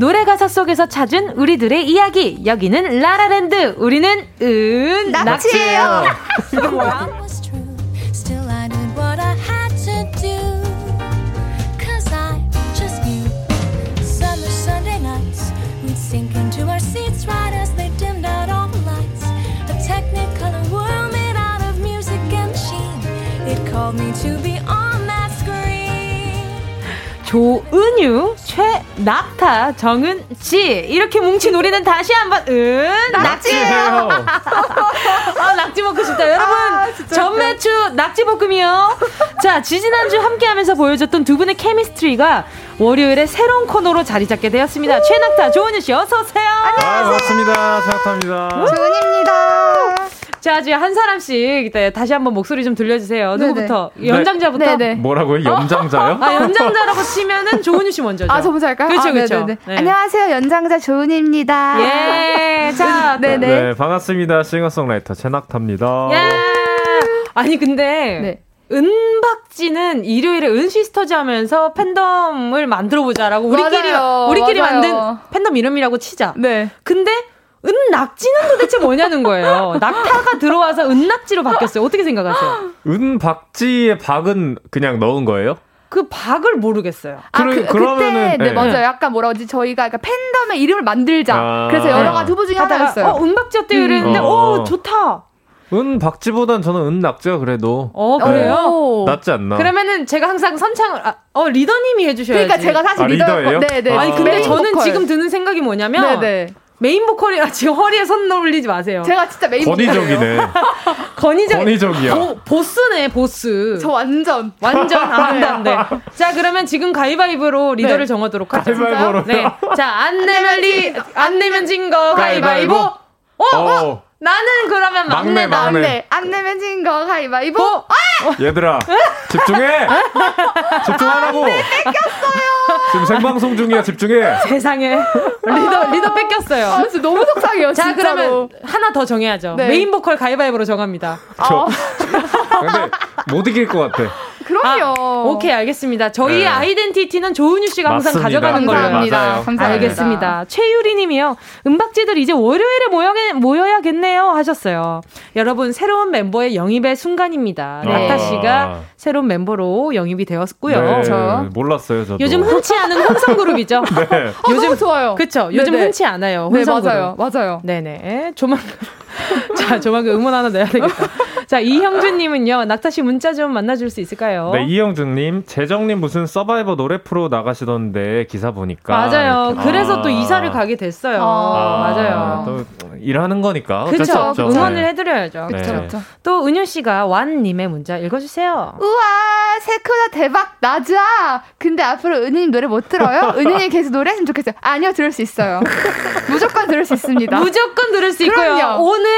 노래 가사 속에서 찾은 우리들의 이야기. 여기는 라라랜드. 우리는 은 낙지예요. 이거 뭐야? 조은유, 최낙타, 정은지 이렇게 뭉친 우리는 다시 한번 은 낙지예요. 아, 낙지 먹고 싶다. 여러분, 아, 전매추 낙지볶음이요. 자, 지지난주 함께하면서 보여줬던 두 분의 케미스트리가 월요일에 새로운 코너로 자리 잡게 되었습니다. 최낙타, 조은유 씨 어서 오세요. 안녕하세요. 아, 반갑습니다. 최낙타입니다. 조은입니다. 자, 아주 한 사람씩 이따 다시 한번 목소리 좀 들려주세요. 네네. 누구부터? 연장자부터? 네네. 뭐라고요? 연장자요? 아, 연장자라고 치면은 조은유 씨 먼저죠. 아, 저 먼저 할까요? 그렇죠, 아, 그렇죠. 네. 안녕하세요, 연장자 조은입니다. 예. 자, 네네. 네, 반갑습니다. 싱어송라이터 최낙타입니다. 예. 아니 근데. 네. 은박지는 일요일에 은시스터즈 하면서 팬덤을 만들어보자라고 우리끼리 맞아요, 우리끼리 맞아요. 만든 팬덤 이름이라고 치자. 네. 근데 은낙지는 도대체 뭐냐는 거예요. 낙타가 들어와서 은낙지로 바뀌었어요. 어떻게 생각하세요? 은박지의 박은 그냥 넣은 거예요? 그 박을 모르겠어요. 아, 그, 그, 그때, 네, 네, 맞아요. 약간 뭐라 그러지? 저희가 그러니까 팬덤의 이름을 만들자. 아, 그래서 여러 가지 후보 중에 하나였어요. 어, 은박지 어때요? 이랬는데, 음. 오, 좋다. 은 박지보단 저는 은 낙지가 그래도 어 그래요? 네, 낫지 않나? 그러면은 제가 항상 선창을 아, 어 리더님이 해주셔야지. 그러니까 제가 사실 아, 리더예요. 네네. 아. 아니 근데 저는 보컬. 지금 드는 생각이 뭐냐면 네네. 메인 보컬이 아, 지금 허리에 손 올리지 마세요. 제가 진짜 메인 보컬이에요. 건의적이네. 건의적. 건의적이야. 어, 보스네 보스. 저 완전 완전 안 한다는데. 자, 그러면 지금 가위바위보로 리더를 네. 정하도록 하죠. 가위바위보로. 네. 자, 안 내면 리 안 내면 진 거 가위바위보. 오. 오. 오. 나는 그러면 막내, 막내, 막내. 막내. 안 내면 진 거 가위바위보. 어? 아! 얘들아, 집중해! 집중하라고! 아, 네, 뺏겼어요! 지금 생방송 중이야, 집중해! 세상에. 리더, 리더 뺏겼어요. 아, 진짜 너무 속상해요, 자, 진짜로. 그러면 하나 더 정해야죠. 네. 메인 보컬 가위바위보로 정합니다. 저, 근데 못 이길 것 같아. 그럼요. 아, 오케이, 알겠습니다. 저희의 네. 아이덴티티는 조은유 씨가 항상 맞습니다. 가져가는 걸로. 감사합니다. 감사합니다. 알겠습니다. 최유리 님이요. 은박지들 이제 월요일에 모여, 모여야겠네요. 하셨어요. 여러분, 새로운 멤버의 영입의 순간입니다. 네. 낙타 씨가 새로운 멤버로 영입이 되었고요. 네, 저. 몰랐어요, 저도. 요즘 흔치 않은 혼성그룹이죠. 네. 아, 요즘, 너무 좋아요. 그쵸. 요즘 네네. 흔치 않아요. 혼성그룹. 네, 맞아요. 맞아요. 네네. 조만간. 자, 조만간 응원 하나 내야 되겠다. 자, 이형준님은요, 낙타씨 문자 좀 만나줄 수 있을까요? 네, 이형준님, 재정님 무슨 서바이버 노래 프로 나가시던데 기사 보니까. 맞아요. 이렇게. 그래서 아. 또 이사를 가게 됐어요. 아. 맞아요. 또 일하는 거니까. 그렇죠. 응원을 네. 해드려야죠. 그렇죠. 네. 또 은유 씨가 완님의 문자 읽어주세요. 우와, 세코나 대박 나자. 근데 앞으로 은유님 노래 못 들어요? 은유님 계속 노래했으면 좋겠어요. 아니요, 들을 수 있어요. 무조건 들을 수 있습니다. 무조건 들을 수 있고요. 그럼요. 오늘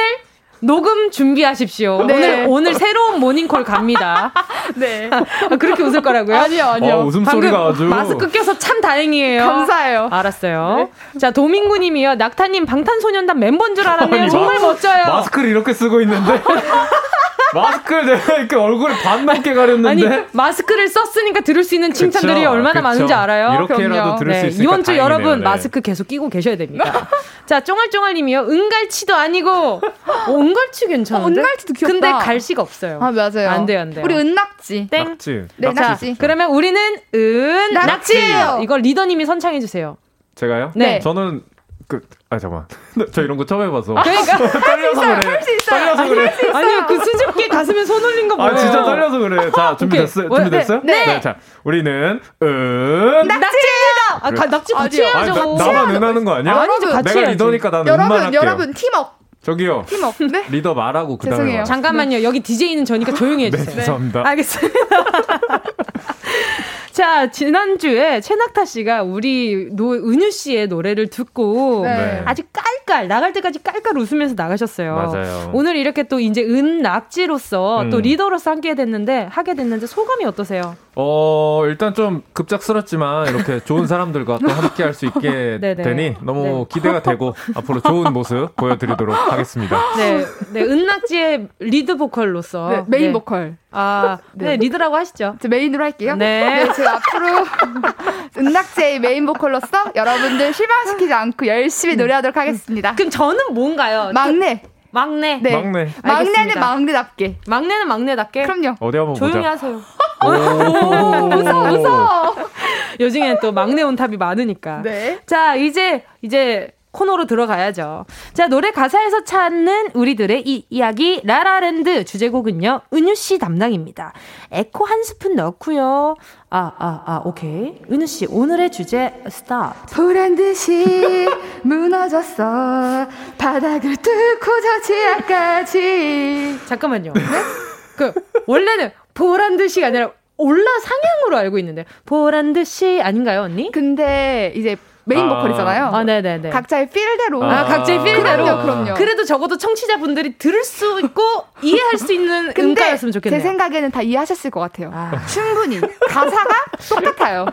녹음 준비하십시오. 네. 오늘 오늘 새로운 모닝콜 갑니다. 네. 그렇게 웃을 거라고요? 아니요, 아니요. 어, 웃음소리가 아주. 마스크 껴서 참 다행이에요. 감사해요. 알았어요. 네. 자, 도민구님이요. 낙타님 방탄소년단 멤버인 줄 알았네요. 아니, 정말 마, 멋져요. 마스크를 이렇게 쓰고 있는데. 마스크를 내가 이렇게 얼굴을 반 넘게 가렸는데. 아니, 마스크를 썼으니까 들을 수 있는 칭찬들이 그쵸, 얼마나 그쵸. 많은지 알아요? 이렇게라도 그럼요. 들을 네, 수 있으니까 이번 주 다행이네요. 여러분 네. 마스크 계속 끼고 계셔야 됩니다. 자, 쫑알쫑알님이요. 은갈치도 아니고 어, 은갈치 괜찮은데? 어, 은갈치도 귀엽다. 근데 갈치가 없어요. 아, 맞아요. 안 돼요, 안 돼요. 우리 은낙지. 땡. 낙지. 네, 낙지. 자, 그러면 우리는 은낙지예요. 이걸 리더님이 선창해 주세요. 제가요? 네. 네. 저는 그, 아, 잠깐만. 저 이런 거 처음 해봐서. 그러니까. 떨려서 그래. 할 수 있어요. 떨려서 그래. 아니, 그 수줍게 가슴에 손 올린 거 뭐예요? 아, 진짜 떨려서 그래. 자, 준비됐어요? 준비됐어요? 네. 네. 네. 자, 우리는, 은. 낙지다! 아, 낙지 같이 해야죠. 나만 은 하는 거 아니야? 아니죠, 같이 해야지. 내가 리더니까 나는 은만 할게요. 여러분, 여러분, 팀업. 저기요. 팀업. 네? 리더 말하고 그 다음에. 죄송해요. 잠깐만요. 여기 디제이는 저니까 조용히 해주세요. 네, 죄송합니다. 알겠습니다. 자, 지난주에 최낙타 씨가 우리 노, 은유 씨의 노래를 듣고 네. 아주 깔깔, 나갈 때까지 깔깔 웃으면서 나가셨어요. 맞아요. 오늘 이렇게 또 이제 은낙지로서 음. 또 리더로서 함께 됐는데, 하게 됐는데 소감이 어떠세요? 어, 일단 좀 급작스럽지만 이렇게 좋은 사람들과 또 함께 할 수 있게 되니 너무 네. 기대가 되고 앞으로 좋은 모습 보여드리도록 하겠습니다. 네, 네, 은낙지의 리드 보컬로서. 네, 메인 네. 보컬. 아, 네, 네, 리드라고 하시죠. 제 메인으로 할게요. 네. 네, 제가 앞으로 은낙지의 메인 보컬로서 여러분들 실망시키지 않고 열심히 노래하도록 하겠습니다. 그럼 저는 뭔가요? 막내. 저, 막내. 네. 막내. 알겠습니다. 막내는 막내답게. 막내는 막내답게? 그럼요. 어디 한번 조용히 보자. 하세요. 오, 무서워, 무서워. 요즘에는 또 막내 온탑이 많으니까. 네. 자, 이제, 이제. 코너로 들어가야죠. 자, 노래 가사에서 찾는 우리들의 이 이야기 라라랜드 주제곡은요. 은유 씨 담당입니다. 에코 한 스푼 넣고요. 아, 아, 아, 오케이. 은유 씨 오늘의 주제 스타트. 불안 듯이 무너졌어. 바닥을 뚫고 저 지하까지. 잠깐만요. 네? 그 원래는 보란 듯이가 아니라 올라 상향으로 알고 있는데 보란 듯이 아닌가요, 언니? 근데 이제 메인 보컬이잖아요. 아, 네네네. 각자의 필대로. 아, 각자의 필대로. 그럼요, 그럼요. 그래도 적어도 청취자분들이 들을 수 있고 이해할 수 있는 음가였으면 좋겠네요. 제 생각에는 다 이해하셨을 것 같아요. 아. 충분히. 가사가 똑같아요.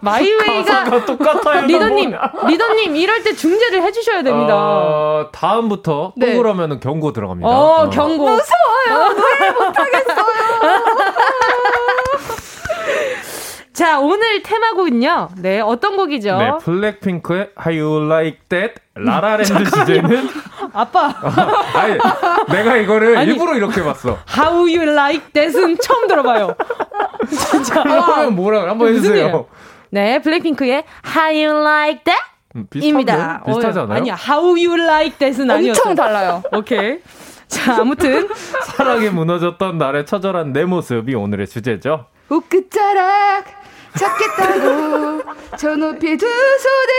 마이웨이가. 가사가 똑같아요. 리더님, 리더님, 이럴 때 중재를 해주셔야 됩니다. 어, 다음부터 또 네. 그러면 경고 들어갑니다. 어, 어. 경고. 무서워요. 노래를 못하겠어요. 자, 오늘 테마곡은요. 네, 어떤 곡이죠? 네, 블랙핑크의 How You Like That 라라랜드 주제는 아빠. 어, 아니, 내가 이거를 아니, 일부러 이렇게 봤어. How You Like That은 처음 들어봐요. 진짜. 그러면 뭐라고 한번 해주세요. 일이에요? 네, 블랙핑크의 How You Like That 음, 입니다. 비슷하지 않아요? 아니야, How You Like That은 아니었어. 엄청 달라요. 오케이. 자, 아무튼 사랑이 무너졌던 날의 처절한 내 모습이 오늘의 주제죠. 옷끝자락 찾겠다고 저 높이 두 손을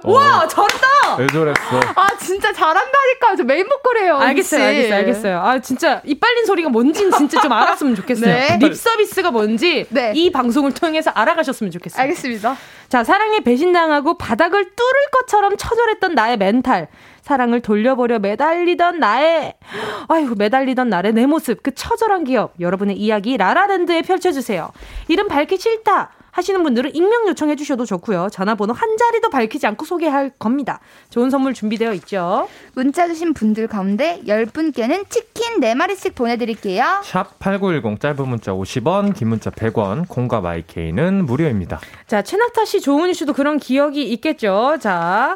뻗어봐도. 와, 잘했다. 왜 잘했어? 아, 진짜 잘한다니까. 저 메인 보컬이에요. 알겠어요, 알겠어요, 알겠어요. 아, 진짜 이 빨린 소리가 뭔지는 진짜 좀 알았으면 좋겠어요. 네. 립 서비스가 뭔지 네. 이 방송을 통해서 알아가셨으면 좋겠어요. 알겠습니다. 자, 사랑에 배신당하고 바닥을 뚫을 것처럼 처절했던 나의 멘탈, 사랑을 돌려보려 매달리던 나의, 아이고, 매달리던 날의 내 모습, 그 처절한 기억, 여러분의 이야기 라라랜드에 펼쳐주세요. 이름 밝히기 싫다 하시는 분들은 익명 요청해 주셔도 좋고요. 전화번호 한 자리도 밝히지 않고 소개할 겁니다. 좋은 선물 준비되어 있죠. 문자 주신 분들 가운데 열 분께는 치킨 네 마리씩 보내드릴게요. 샵 팔구일공, 짧은 문자 오십 원, 긴 문자 백 원, 공과 마이케이는 무료입니다. 자, 최낙타 씨, 조은희 씨도 그런 기억이 있겠죠. 자,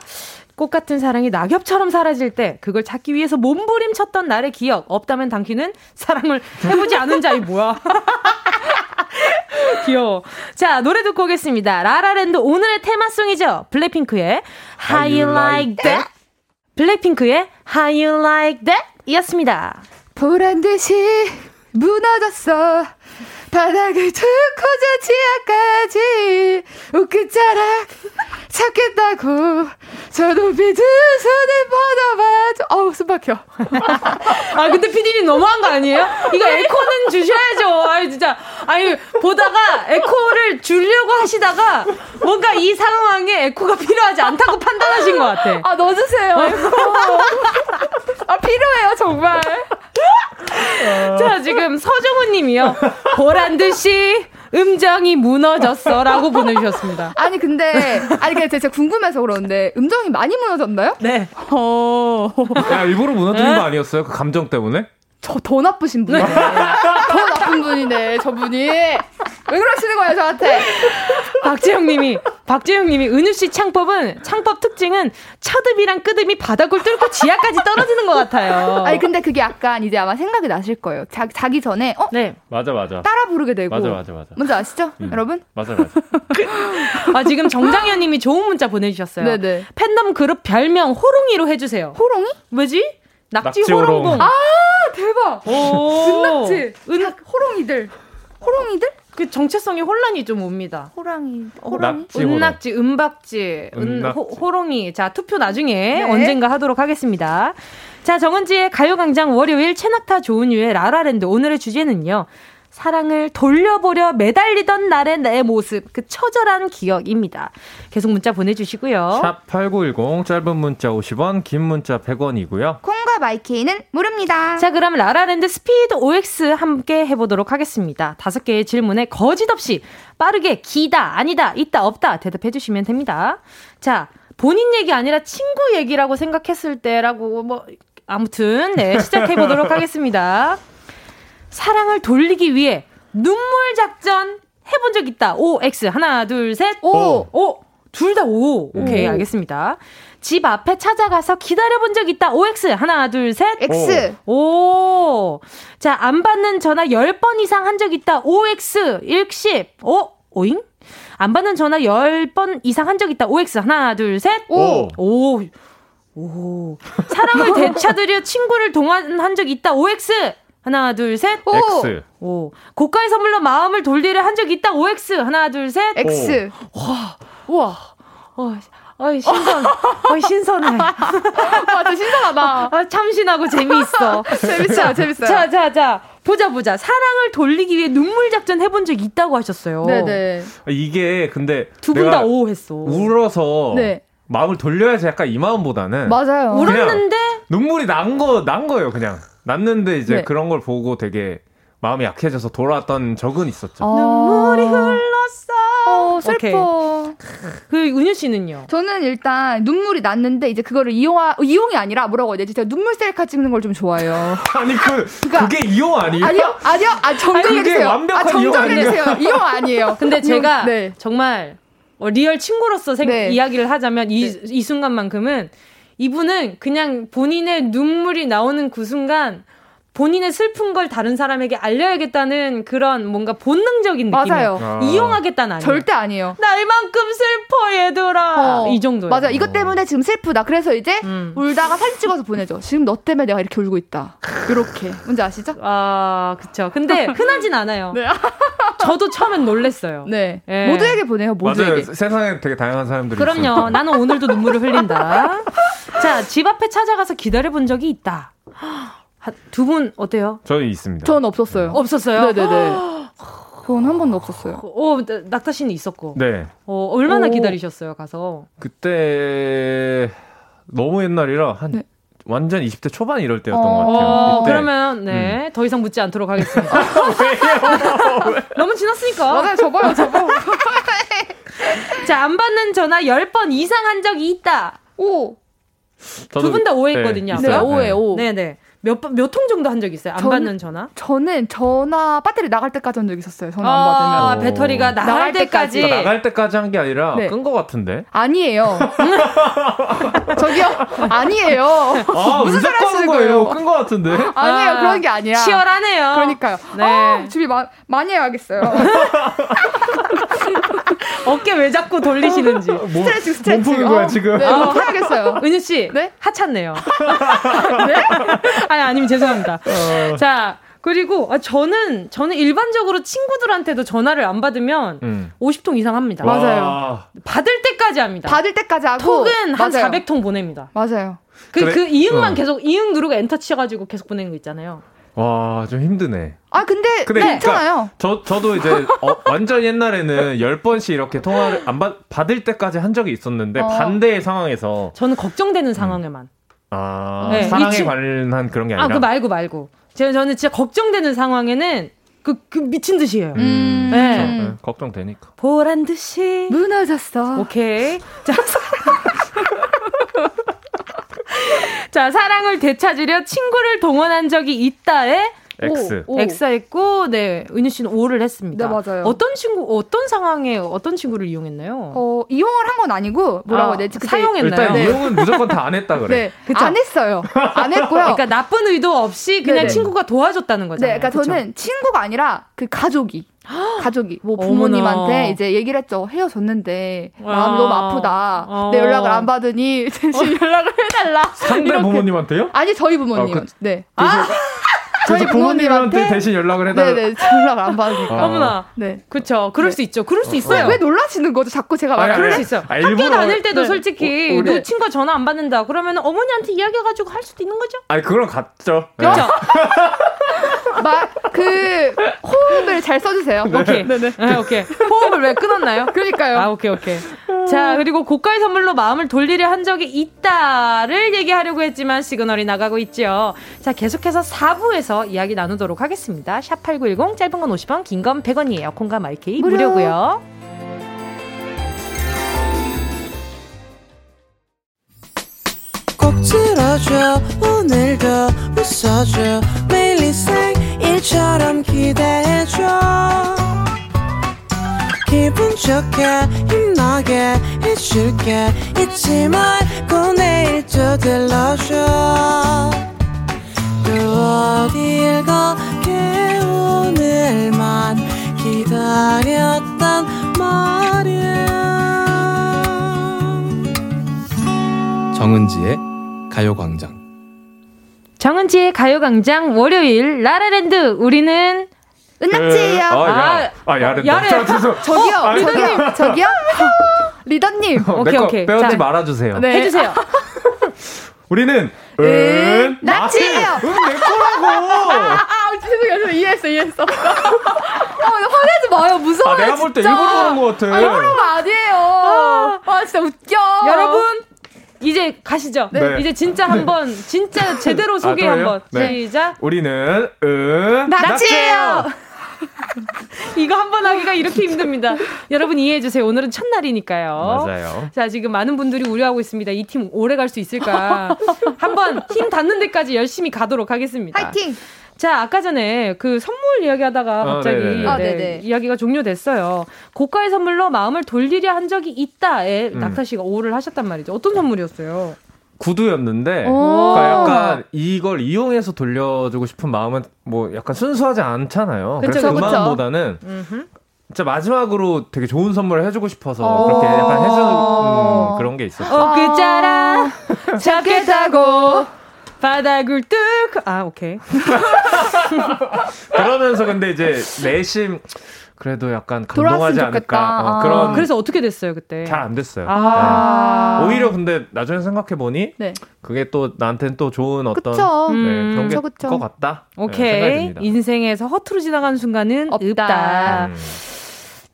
꽃같은 사랑이 낙엽처럼 사라질 때 그걸 찾기 위해서 몸부림쳤던 날의 기억. 없다면 당신은 사랑을 해보지 않은 자이 뭐야. 귀여워. 자, 노래 듣고 오겠습니다. 라라랜드 오늘의 테마송이죠. 블랙핑크의 How You Like That. 블랙핑크의 How You Like That. 이었습니다. 보란 듯이 무너졌어. 바닥을 뚫고 저 지하까지 옷끝자락 찾겠다고 저 높이 두 손을 뻗어봐줘. 어우 숨 막혀. 아 근데 피디님 너무한 거 아니에요? 이거 에코는 주셔야죠. 아니 진짜 아니 보다가 에코를 주려고 하시다가 뭔가 이 상황에 에코가 필요하지 않다고 판단하신 것 같아. 아 넣어주세요 에코. 아 필요해요 정말. 자 지금 서정우님이요. 보란 듯이 음정이 무너졌어라고 보내주셨습니다. 아니 근데 아니 근데 제가 궁금해서 그러는데 음정이 많이 무너졌나요? 네. 어. 야 일부러 무너뜨린 거 아니었어요? 그 감정 때문에? 저 더 나쁘신 분이네. 더 나쁜 분이네 저분이. 왜 그러시는 거예요 저한테? 박재영님이 박재영님이 은유 씨 창법은 창법 특징은 차듭이랑 끄듭이 바닥을 뚫고 지하까지 떨어지는 것 같아요. 아니 근데 그게 약간 이제 아마 생각이 나실 거예요. 자, 자기 전에 어? 네 맞아 맞아 따라 부르게 되고 맞아 맞아 맞아 뭔지 아시죠 음. 여러분? 맞아 맞아. 아 지금 정장현님이 좋은 문자 보내주셨어요. 네네. 팬덤 그룹 별명 호롱이로 해주세요. 호롱이? 왜지? 낙지, 낙지 호롱봉. 호롱. 아 대박. 은낙지. 은 호롱이들. 호롱이들? 그 정체성에 혼란이 좀 옵니다. 호랑이, 호랑이, 은낙지, 은박지, 은, 호, 호롱이. 자 투표 나중에 네. 언젠가 하도록 하겠습니다. 자 정은지의 가요광장 월요일 친학타 조은유의 라라랜드 오늘의 주제는요. 사랑을 돌려보려 매달리던 날의 내 모습 그 처절한 기억입니다. 계속 문자 보내주시고요. 샵팔구일공 짧은 문자 오십 원 긴 문자 백 원이고요. 콩과 마이케이는 무릅니다. 자 그럼 라라랜드 스피드 오엑스 함께 해보도록 하겠습니다. 다섯 개의 질문에 거짓 없이 빠르게 기다 아니다 있다 없다 대답해 주시면 됩니다. 자 본인 얘기 아니라 친구 얘기라고 생각했을 때라고 뭐 아무튼 네 시작해보도록 하겠습니다. 사랑을 돌리기 위해 눈물 작전 해본 적 있다. 오, X. 하나, 둘, 셋. 오. 오. 둘 다 오. 오케이, 오. 알겠습니다. 집 앞에 찾아가서 기다려본 적 있다. 오, X. 하나, 둘, 셋. X. 오. 자, 안 받는 전화 열 번 이상 한 적 있다. 오, X. 일십. 오. 오잉? 안 받는 전화 열 번 이상 한 적 있다. 오, X. 하나, 둘, 셋. 오. 오. 오. 사랑을 되찾으려 친구를 동원한 적 있다. 오, X. 하나, 둘, 셋. 오. X. 오. 고가의 선물로 마음을 돌리려 한 적이 있다. 오엑스. 하나, 둘, 셋. X. 오. 와. 우와. 어, 어이, 신선. 어이, 신선해. 맞아, 신선하다. 아, 참신하고 재미있어. 재밌어요, 재밌어요. 자, 자, 자. 보자, 보자. 사랑을 돌리기 위해 눈물 작전 해본 적이 있다고 하셨어요. 네네. 이게, 근데. 두 분 다 오 했어. 울어서. 네. 마음을 돌려야지 약간 이 마음보다는. 맞아요. 울었는데. 눈물이 난 거, 난 거예요, 그냥. 났는데 이제 네. 그런 걸 보고 되게 마음이 약해져서 돌아왔던 적은 있었죠. 아~ 눈물이 흘렀어. 어, 슬퍼. 그 은유 씨는요? 저는 일단 눈물이 났는데 이제 그거를 이용하 이용이 아니라 뭐라고 해야 되지? 제가 눈물 셀카 찍는 걸 좀 좋아해요. 아니 그 그러니까, 그게 이용 아니에요? 아니요 아니요 아 정정해주세요. 완벽한 아, 정정해주세요. 이용, 이용 아니에요. 근데 제가 네. 정말 리얼 친구로서 생, 네. 이야기를 하자면 이, 네. 이 순간만큼은. 이분은 그냥 본인의 눈물이 나오는 그 순간 본인의 슬픈 걸 다른 사람에게 알려야겠다는 그런 뭔가 본능적인 느낌. 맞아요. 아. 이용하겠다는 아니에요. 절대 아니에요. 나 이만큼 슬퍼 얘들아. 어. 이 정도예요. 맞아. 이것 때문에 지금 슬프다. 그래서 이제 음. 울다가 사진 찍어서 보내줘. 지금 너 때문에 내가 이렇게 울고 있다. 이렇게. 뭔지 아시죠? 아 그쵸. 근데 흔하진 않아요. 네. 저도 처음엔 놀랬어요. 네. 네. 모두에게 보내요. 모두에게. 맞아요. 세상에 되게 다양한 사람들이 그럼요. 있어요. 그럼요. 나는 오늘도 눈물을 흘린다. 자, 집 앞에 찾아가서 기다려본 적이 있다. 두 분 어때요? 저는 있습니다. 저는 없었어요. 없었어요? 네네네. 그건 한 번도 없었어요. 어, 낙타 씨는 있었고. 네. 어, 얼마나 오. 기다리셨어요, 가서? 그때 너무 옛날이라 한 네. 완전 이십 대 초반 이럴 때였던 어... 것 같아요. 이때... 그러면 네, 음. 더 이상 묻지 않도록 하겠습니다. 왜요? 너무 지났으니까. 맞아요, 접어요, 접어. 자, 안 받는 전화 열 번 이상 한 적이 있다. 오. 두 분 다 오 했거든요. 네, 오에 오. 네, 네. 몇 몇 통 정도 한 적 있어요? 안 전, 받는 전화? 저는 전화 배터리 나갈 때까지 한 적 있었어요. 전화 안 아, 받으면 배터리가 나갈, 나갈 때까지 그러니까 나갈 때까지 한 게 아니라 네. 끈 거 같은데? 아니에요. 저기요, 아니에요. 아, 무슨 소리 하시는 거예요? 끈 거 같은데? 아니에요, 아, 그런 게 아니야. 치열하네요. 그러니까요. 네. 아, 준비 마, 많이 해야겠어요. 어깨 왜 자꾸 돌리시는지. 몸, 스트레칭 스트레칭. 몸 푸는 거야 지금. 어, 네, 어. 풀어야겠어요. 은유 씨, 네? 하찮네요. 네? 아니 아니면 죄송합니다. 어. 자. 그리고 저는 저는 일반적으로 친구들한테도 전화를 안 받으면 음. 오십 통 이상 합니다. 맞아요. 와. 받을 때까지 합니다. 받을 때까지 하고 톡은 한 맞아요. 사백 통 보냅니다. 맞아요. 그, 그래? 그 이응만 어. 계속 이응 누르고 엔터 치여가지고 계속 보내는 거 있잖아요. 와, 좀 힘드네. 아 근데 그래, 네. 괜찮아요. 그러니까 저 저도 이제 어, 완전 옛날에는 열 번씩 이렇게 통화를 안 받, 받을 때까지 한 적이 있었는데 어. 반대의 상황에서 저는 걱정되는 상황에만. 음. 아 네. 사랑에 치... 관련한 그런 게 아니라. 아 그 말고 말고. 제 저는 진짜 걱정되는 상황에는 그, 그 미친 듯이에요. 음. 네. 그렇죠. 네. 걱정되니까. 보란 듯이 무너졌어. 오케이. 자, 자 사랑을 되찾으려 친구를 동원한 적이 있다에 X. 오, 오. X가 했고, 네 은유 씨는 O를 했습니다. 네 맞아요. 어떤 친구 어떤 상황에 어떤 친구를 이용했나요? 어 이용을 한 건 아니고 뭐라고 아, 네, 사용했나요? 일단 네. 이용은 무조건 다 안 했다 그래. 네, 안 했어요. 안 했고요. 그러니까 나쁜 의도 없이 그냥 네네. 친구가 도와줬다는 거잖아요. 네, 그러니까 저는 그쵸? 친구가 아니라 그 가족이. 가족이 뭐 부모님한테 어머나. 이제 얘기를 했죠. 헤어졌는데 마음 너무 아프다. 어. 내 연락을 안 받으니 대신 연락을 해달라. 상대 이렇게. 부모님한테요? 아니 저희 부모님. 아, 그, 네. 아. 저희 부모님한테 대신 연락을 해달라. 네네, 연락을 안 받으니까. 아. 어머나. 네. 그쵸. 그럴 네. 수 있죠. 그럴 수 있어요. 왜, 왜 놀라시는 거죠? 자꾸 제가 막. 그럴 수 있어요. 아니, 학교 다닐 때도 네. 솔직히 오, 네. 친구가 전화 안 받는다. 그러면 어머니한테 이야기해가지고 할 수도 있는 거죠? 아니, 그건 같죠. 그렇죠. 막, 그, 호흡을 잘 써주세요. 네. 오케이. 네네. 네, 오케이. 호흡을 왜 끊었나요? 그러니까요. 아, 오케이, 오케이. 자, 그리고 고가의 선물로 마음을 돌리려 한 적이 있다를 얘기하려고 했지만 시그널이 나가고 있죠. 자, 계속해서 사 부에서 이야기 나누도록 하겠습니다. 샵팔구일공 짧은 건 오십 원, 긴 건 백 원이에요. 콩감 아이케이 무료. 무료고요. 꼭 들어줘 오늘도 웃어줘 매일 일상일처럼 기대해줘 기분 좋게 힘나게 해줄게 잊지 말고 내일 또 들러줘 또 어딜 가게 오늘만 기다렸단 말이야 정은지의 가요광장 정은지의 가요광장 월요일 라라랜드 우리는 은낙지예요. 아, 아, 야래. 야래. 저기요, 어, 리더님, 저기요, 리더님. 어, 오케이, 오케이. 빼오지 말아주세요. 네. 해주세요. 우리는 은 낙지예요. 은 내 거라고. 아, 죄송해요. 저 이해했어, 이해했어. 아, 화내지 마요. 무서워요. 아, 내가 볼 때 일부러 그런 것 같아. 아, 일부러 아니에요. 아, 아, 진짜 웃겨. 여러분. 이제 가시죠. 네. 이제 진짜 한번 진짜 제대로 소개 아, 한번 네. 시작. 우리는 은 낙지예요. 이거 한번 하기가 이렇게 힘듭니다. 여러분 이해해 주세요. 오늘은 첫날이니까요. 맞아요. 자 지금 많은 분들이 우려하고 있습니다. 이 팀 오래 갈 수 있을까? 한번 힘 닿는 데까지 열심히 가도록 하겠습니다. 파이팅. 자 아까 전에 그 선물 이야기하다가 갑자기 아, 네네. 네, 아, 네네. 이야기가 종료됐어요. 고가의 선물로 마음을 돌리려 한 적이 있다에 음. 낙타 씨가 오를 하셨단 말이죠. 어떤 선물이었어요? 구두였는데 그러니까 약간 이걸 이용해서 돌려주고 싶은 마음은 뭐 약간 순수하지 않잖아요. 그쵸, 그래서 그 마음보다는 진짜 마지막으로 되게 좋은 선물을 해주고 싶어서 그렇게 약간 해주는 음, 그런 게 있었어요. 어 그자라 작게 타고 바닥을 뚝! 아, 오케이. 그러면서 근데 이제 내심 그래도 약간 감동하지 않을까. 어, 그런 그래서 어떻게 됐어요, 그때? 잘 안 됐어요. 아~ 네. 오히려 근데 나중에 생각해보니 네. 그게 또 나한테는 또 좋은 어떤 그쵸. 네, 그런 게 것 같다. 오케이. 네, 인생에서 허투루 지나가는 순간은 없다. 없다. 음.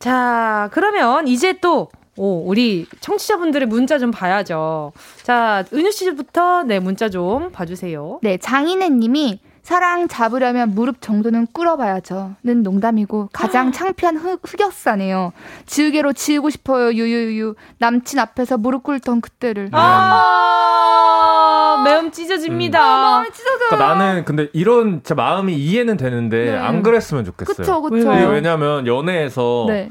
자, 그러면 이제 또 오, 우리 청취자분들의 문자 좀 봐야죠. 자, 은유 씨부터 네 문자 좀 봐주세요. 네, 장인애 님이 사랑 잡으려면 무릎 정도는 꿇어봐야죠. 는 농담이고 가장 창피한 흑, 흑역사네요. 지우개로 지우고 싶어요. 유유유. 남친 앞에서 무릎 꿇던 그때를. 아, 아~ 매음 찢어집니다. 음. 아, 마음이 찢어져요. 그러니까 나는 근데 이런 제 마음이 이해는 되는데 네. 안 그랬으면 좋겠어요. 그쵸, 그쵸. 왜냐면 연애에서 네.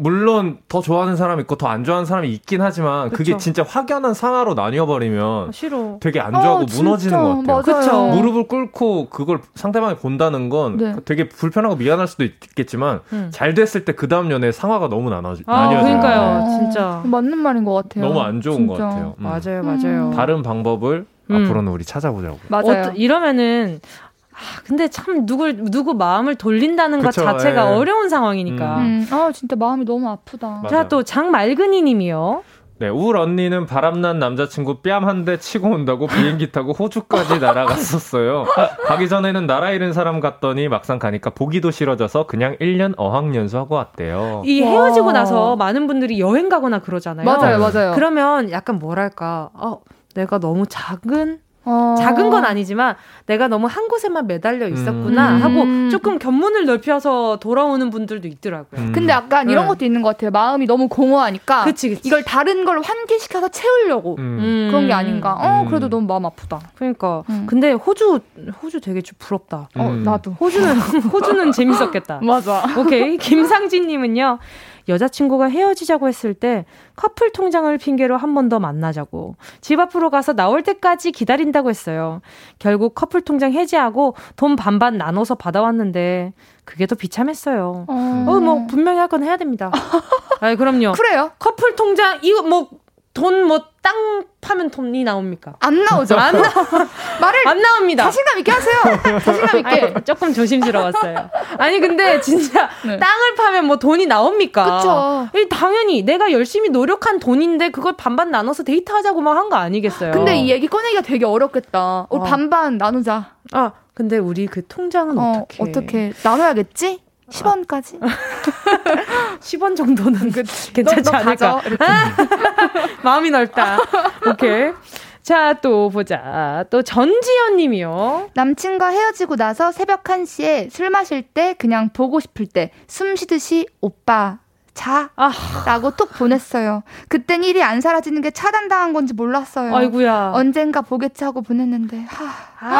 물론 더 좋아하는 사람이 있고 더 안 좋아하는 사람이 있긴 하지만, 그쵸. 그게 진짜 확연한 상하로 나뉘어버리면 아, 싫어. 되게 안 좋아하고 아, 무너지는 것 같아요. 그쵸? 무릎을 꿇고 그걸 상대방이 본다는 건 네. 되게 불편하고 미안할 수도 있겠지만 음. 잘 됐을 때 그 다음 연애에 상하가 너무 나눠지, 아, 나뉘어져요. 그러니까요. 네. 진짜. 맞는 말인 것 같아요. 너무 안 좋은 진짜. 것 같아요. 음. 맞아요. 맞아요. 음. 다른 방법을 음. 앞으로는 우리 찾아보자고요. 맞아요. 어, 이러면은 아, 근데 참 누굴 누구 마음을 돌린다는 그쵸, 것 자체가 예. 어려운 상황이니까. 음. 음. 아, 진짜 마음이 너무 아프다. 자, 또 장말근이 님이요. 네, 울 언니는 바람난 남자친구 뺨 한 대 치고 온다고 비행기 타고 호주까지 날아갔었어요. 가기 전에는 나라 잃은 사람 같더니 막상 가니까 보기도 싫어져서 그냥 일 년 어학연수하고 왔대요. 이 헤어지고 와. 나서 많은 분들이 여행 가거나 그러잖아요. 맞아요, 맞아요. 그러면 약간 뭐랄까, 어, 내가 너무 작은? 어... 작은 건 아니지만 내가 너무 한 곳에만 매달려 있었구나 음... 하고 조금 견문을 넓혀서 돌아오는 분들도 있더라고요. 음... 근데 약간 이런 음. 것도 있는 것 같아요. 마음이 너무 공허하니까 그치, 그치. 이걸 다른 걸 환기시켜서 채우려고 음... 그런 게 아닌가. 어, 그래도 음... 너무 마음 아프다. 그러니까 음. 근데 호주 호주 되게 부럽다. 음. 어, 나도 호주는 호주는 재밌었겠다. 맞아. 오케이. 김상진 님은요. 여자친구가 헤어지자고 했을 때 커플 통장을 핑계로 한 번 더 만나자고 집 앞으로 가서 나올 때까지 기다린다고 했어요. 결국 커플 통장 해지하고 돈 반반 나눠서 받아왔는데 그게 더 비참했어요. 어, 어 뭐 분명히 할 건 해야 됩니다. 아, 그럼요. 그래요. 커플 통장 이거 뭐 돈 뭐 땅 파면 돈이 나옵니까? 안 나오죠. 안 나. 말을 안 나옵니다. 자신감 있게 하세요. 자신감 있게. 아니, 조금 조심스러웠어요. 아니 근데 진짜 네. 땅을 파면 뭐 돈이 나옵니까? 그렇죠. 당연히 내가 열심히 노력한 돈인데 그걸 반반 나눠서 데이트하자고 막 한 거 아니겠어요? 근데 이 얘기 꺼내기가 되게 어렵겠다. 우리 어. 반반 나누자. 아 근데 우리 그 통장은 어, 어떻게? 어떻게 나눠야겠지? 십 원까지? 십 원 정도는 괜찮지 않을까? 마음이 넓다. 오케이. 자, 또 보자. 또 전지현 님이요. 남친과 헤어지고 나서 새벽 한 시에 술 마실 때 그냥 보고 싶을 때 숨 쉬듯이 오빠 자 아. 라고 톡 보냈어요. 그땐 일이 안 사라지는 게 차단당한 건지 몰랐어요. 아이고야. 언젠가 보겠지 하고 보냈는데 하. 아, 아,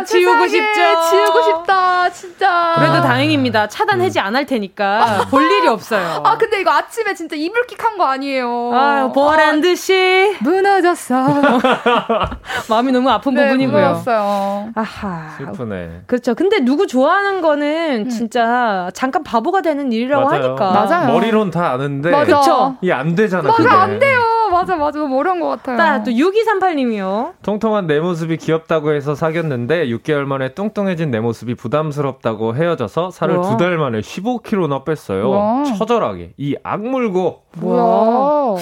아 지우고 싶죠. 지우고 싶다 진짜. 그래도 아. 다행입니다. 차단 해지 안 할 테니까 아. 볼 일이 없어요. 아 근데 이거 아침에 진짜 이불킥한 거 아니에요. 아 보란 듯이 아. 무너졌어. 마음이 너무 아픈 네, 부분이고요. 무너졌어요. 아하. 슬프네. 그렇죠. 근데 누구 좋아하는 거는 음. 진짜 잠깐 바보가 되는 일이라고. 맞아요. 하니까 맞아요. 머리론 다 아는데 그쵸? 이게 안 되잖아. 맞아, 그게. 안 돼요. 맞아 맞아. 너무 어려운 것 같아요. 나, 또 육이삼팔 님이요. 통통한 내 모습이 귀엽다고 해서 사귀었는데 육 개월 만에 뚱뚱해진 내 모습이 부담스럽다고 헤어져서 살을 두 달 만에 십오 킬로그램이나 뺐어요. 우와. 처절하게 이 악물고 뭐야.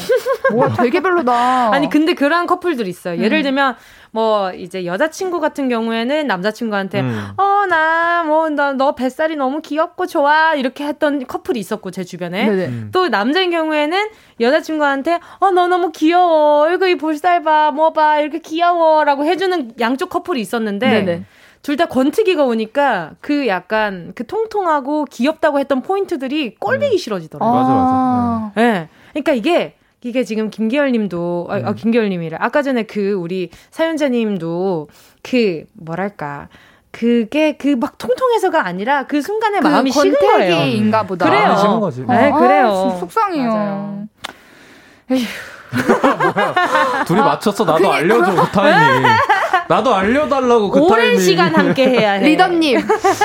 뭐야 되게 별로다. 아니 근데 그런 커플들 있어요. 음. 예를 들면 뭐 이제 여자친구 같은 경우에는 남자친구한테 음. 어 나 뭐 나 너 뱃살이 너무 귀엽고 좋아 이렇게 했던 커플이 있었고 제 주변에 음. 또 남자인 경우에는 여자친구한테 어 너 너무 귀여워 얼굴이 볼살 봐 뭐 봐 이렇게 귀여워라고 해주는 양쪽 커플이 있었는데 네네. 둘 다 권투기가 오니까 그 약간 그 통통하고 귀엽다고 했던 포인트들이 꼴보기 음. 싫어지더라고요. 맞아 맞아. 예. 네. 네. 그러니까 이게 이게 지금 김계열님도 아, 아 김계열님이래. 아까 전에 그 우리 사연자님도 그 뭐랄까 그게 그 막 통통해서가 아니라 그 순간에 그 마음이 식은 거예요. 권태기인가 보다. 그래요. 마음이 식은 거지. 네, 아, 그래요. 아, 진짜 속상해요. 에휴. 둘이 맞췄어. 나도 그게... 알려줘 그 타이밍. 나도 알려달라고 그 오랜 타이밍. 오랜 시간 함께 해야 해. 리더님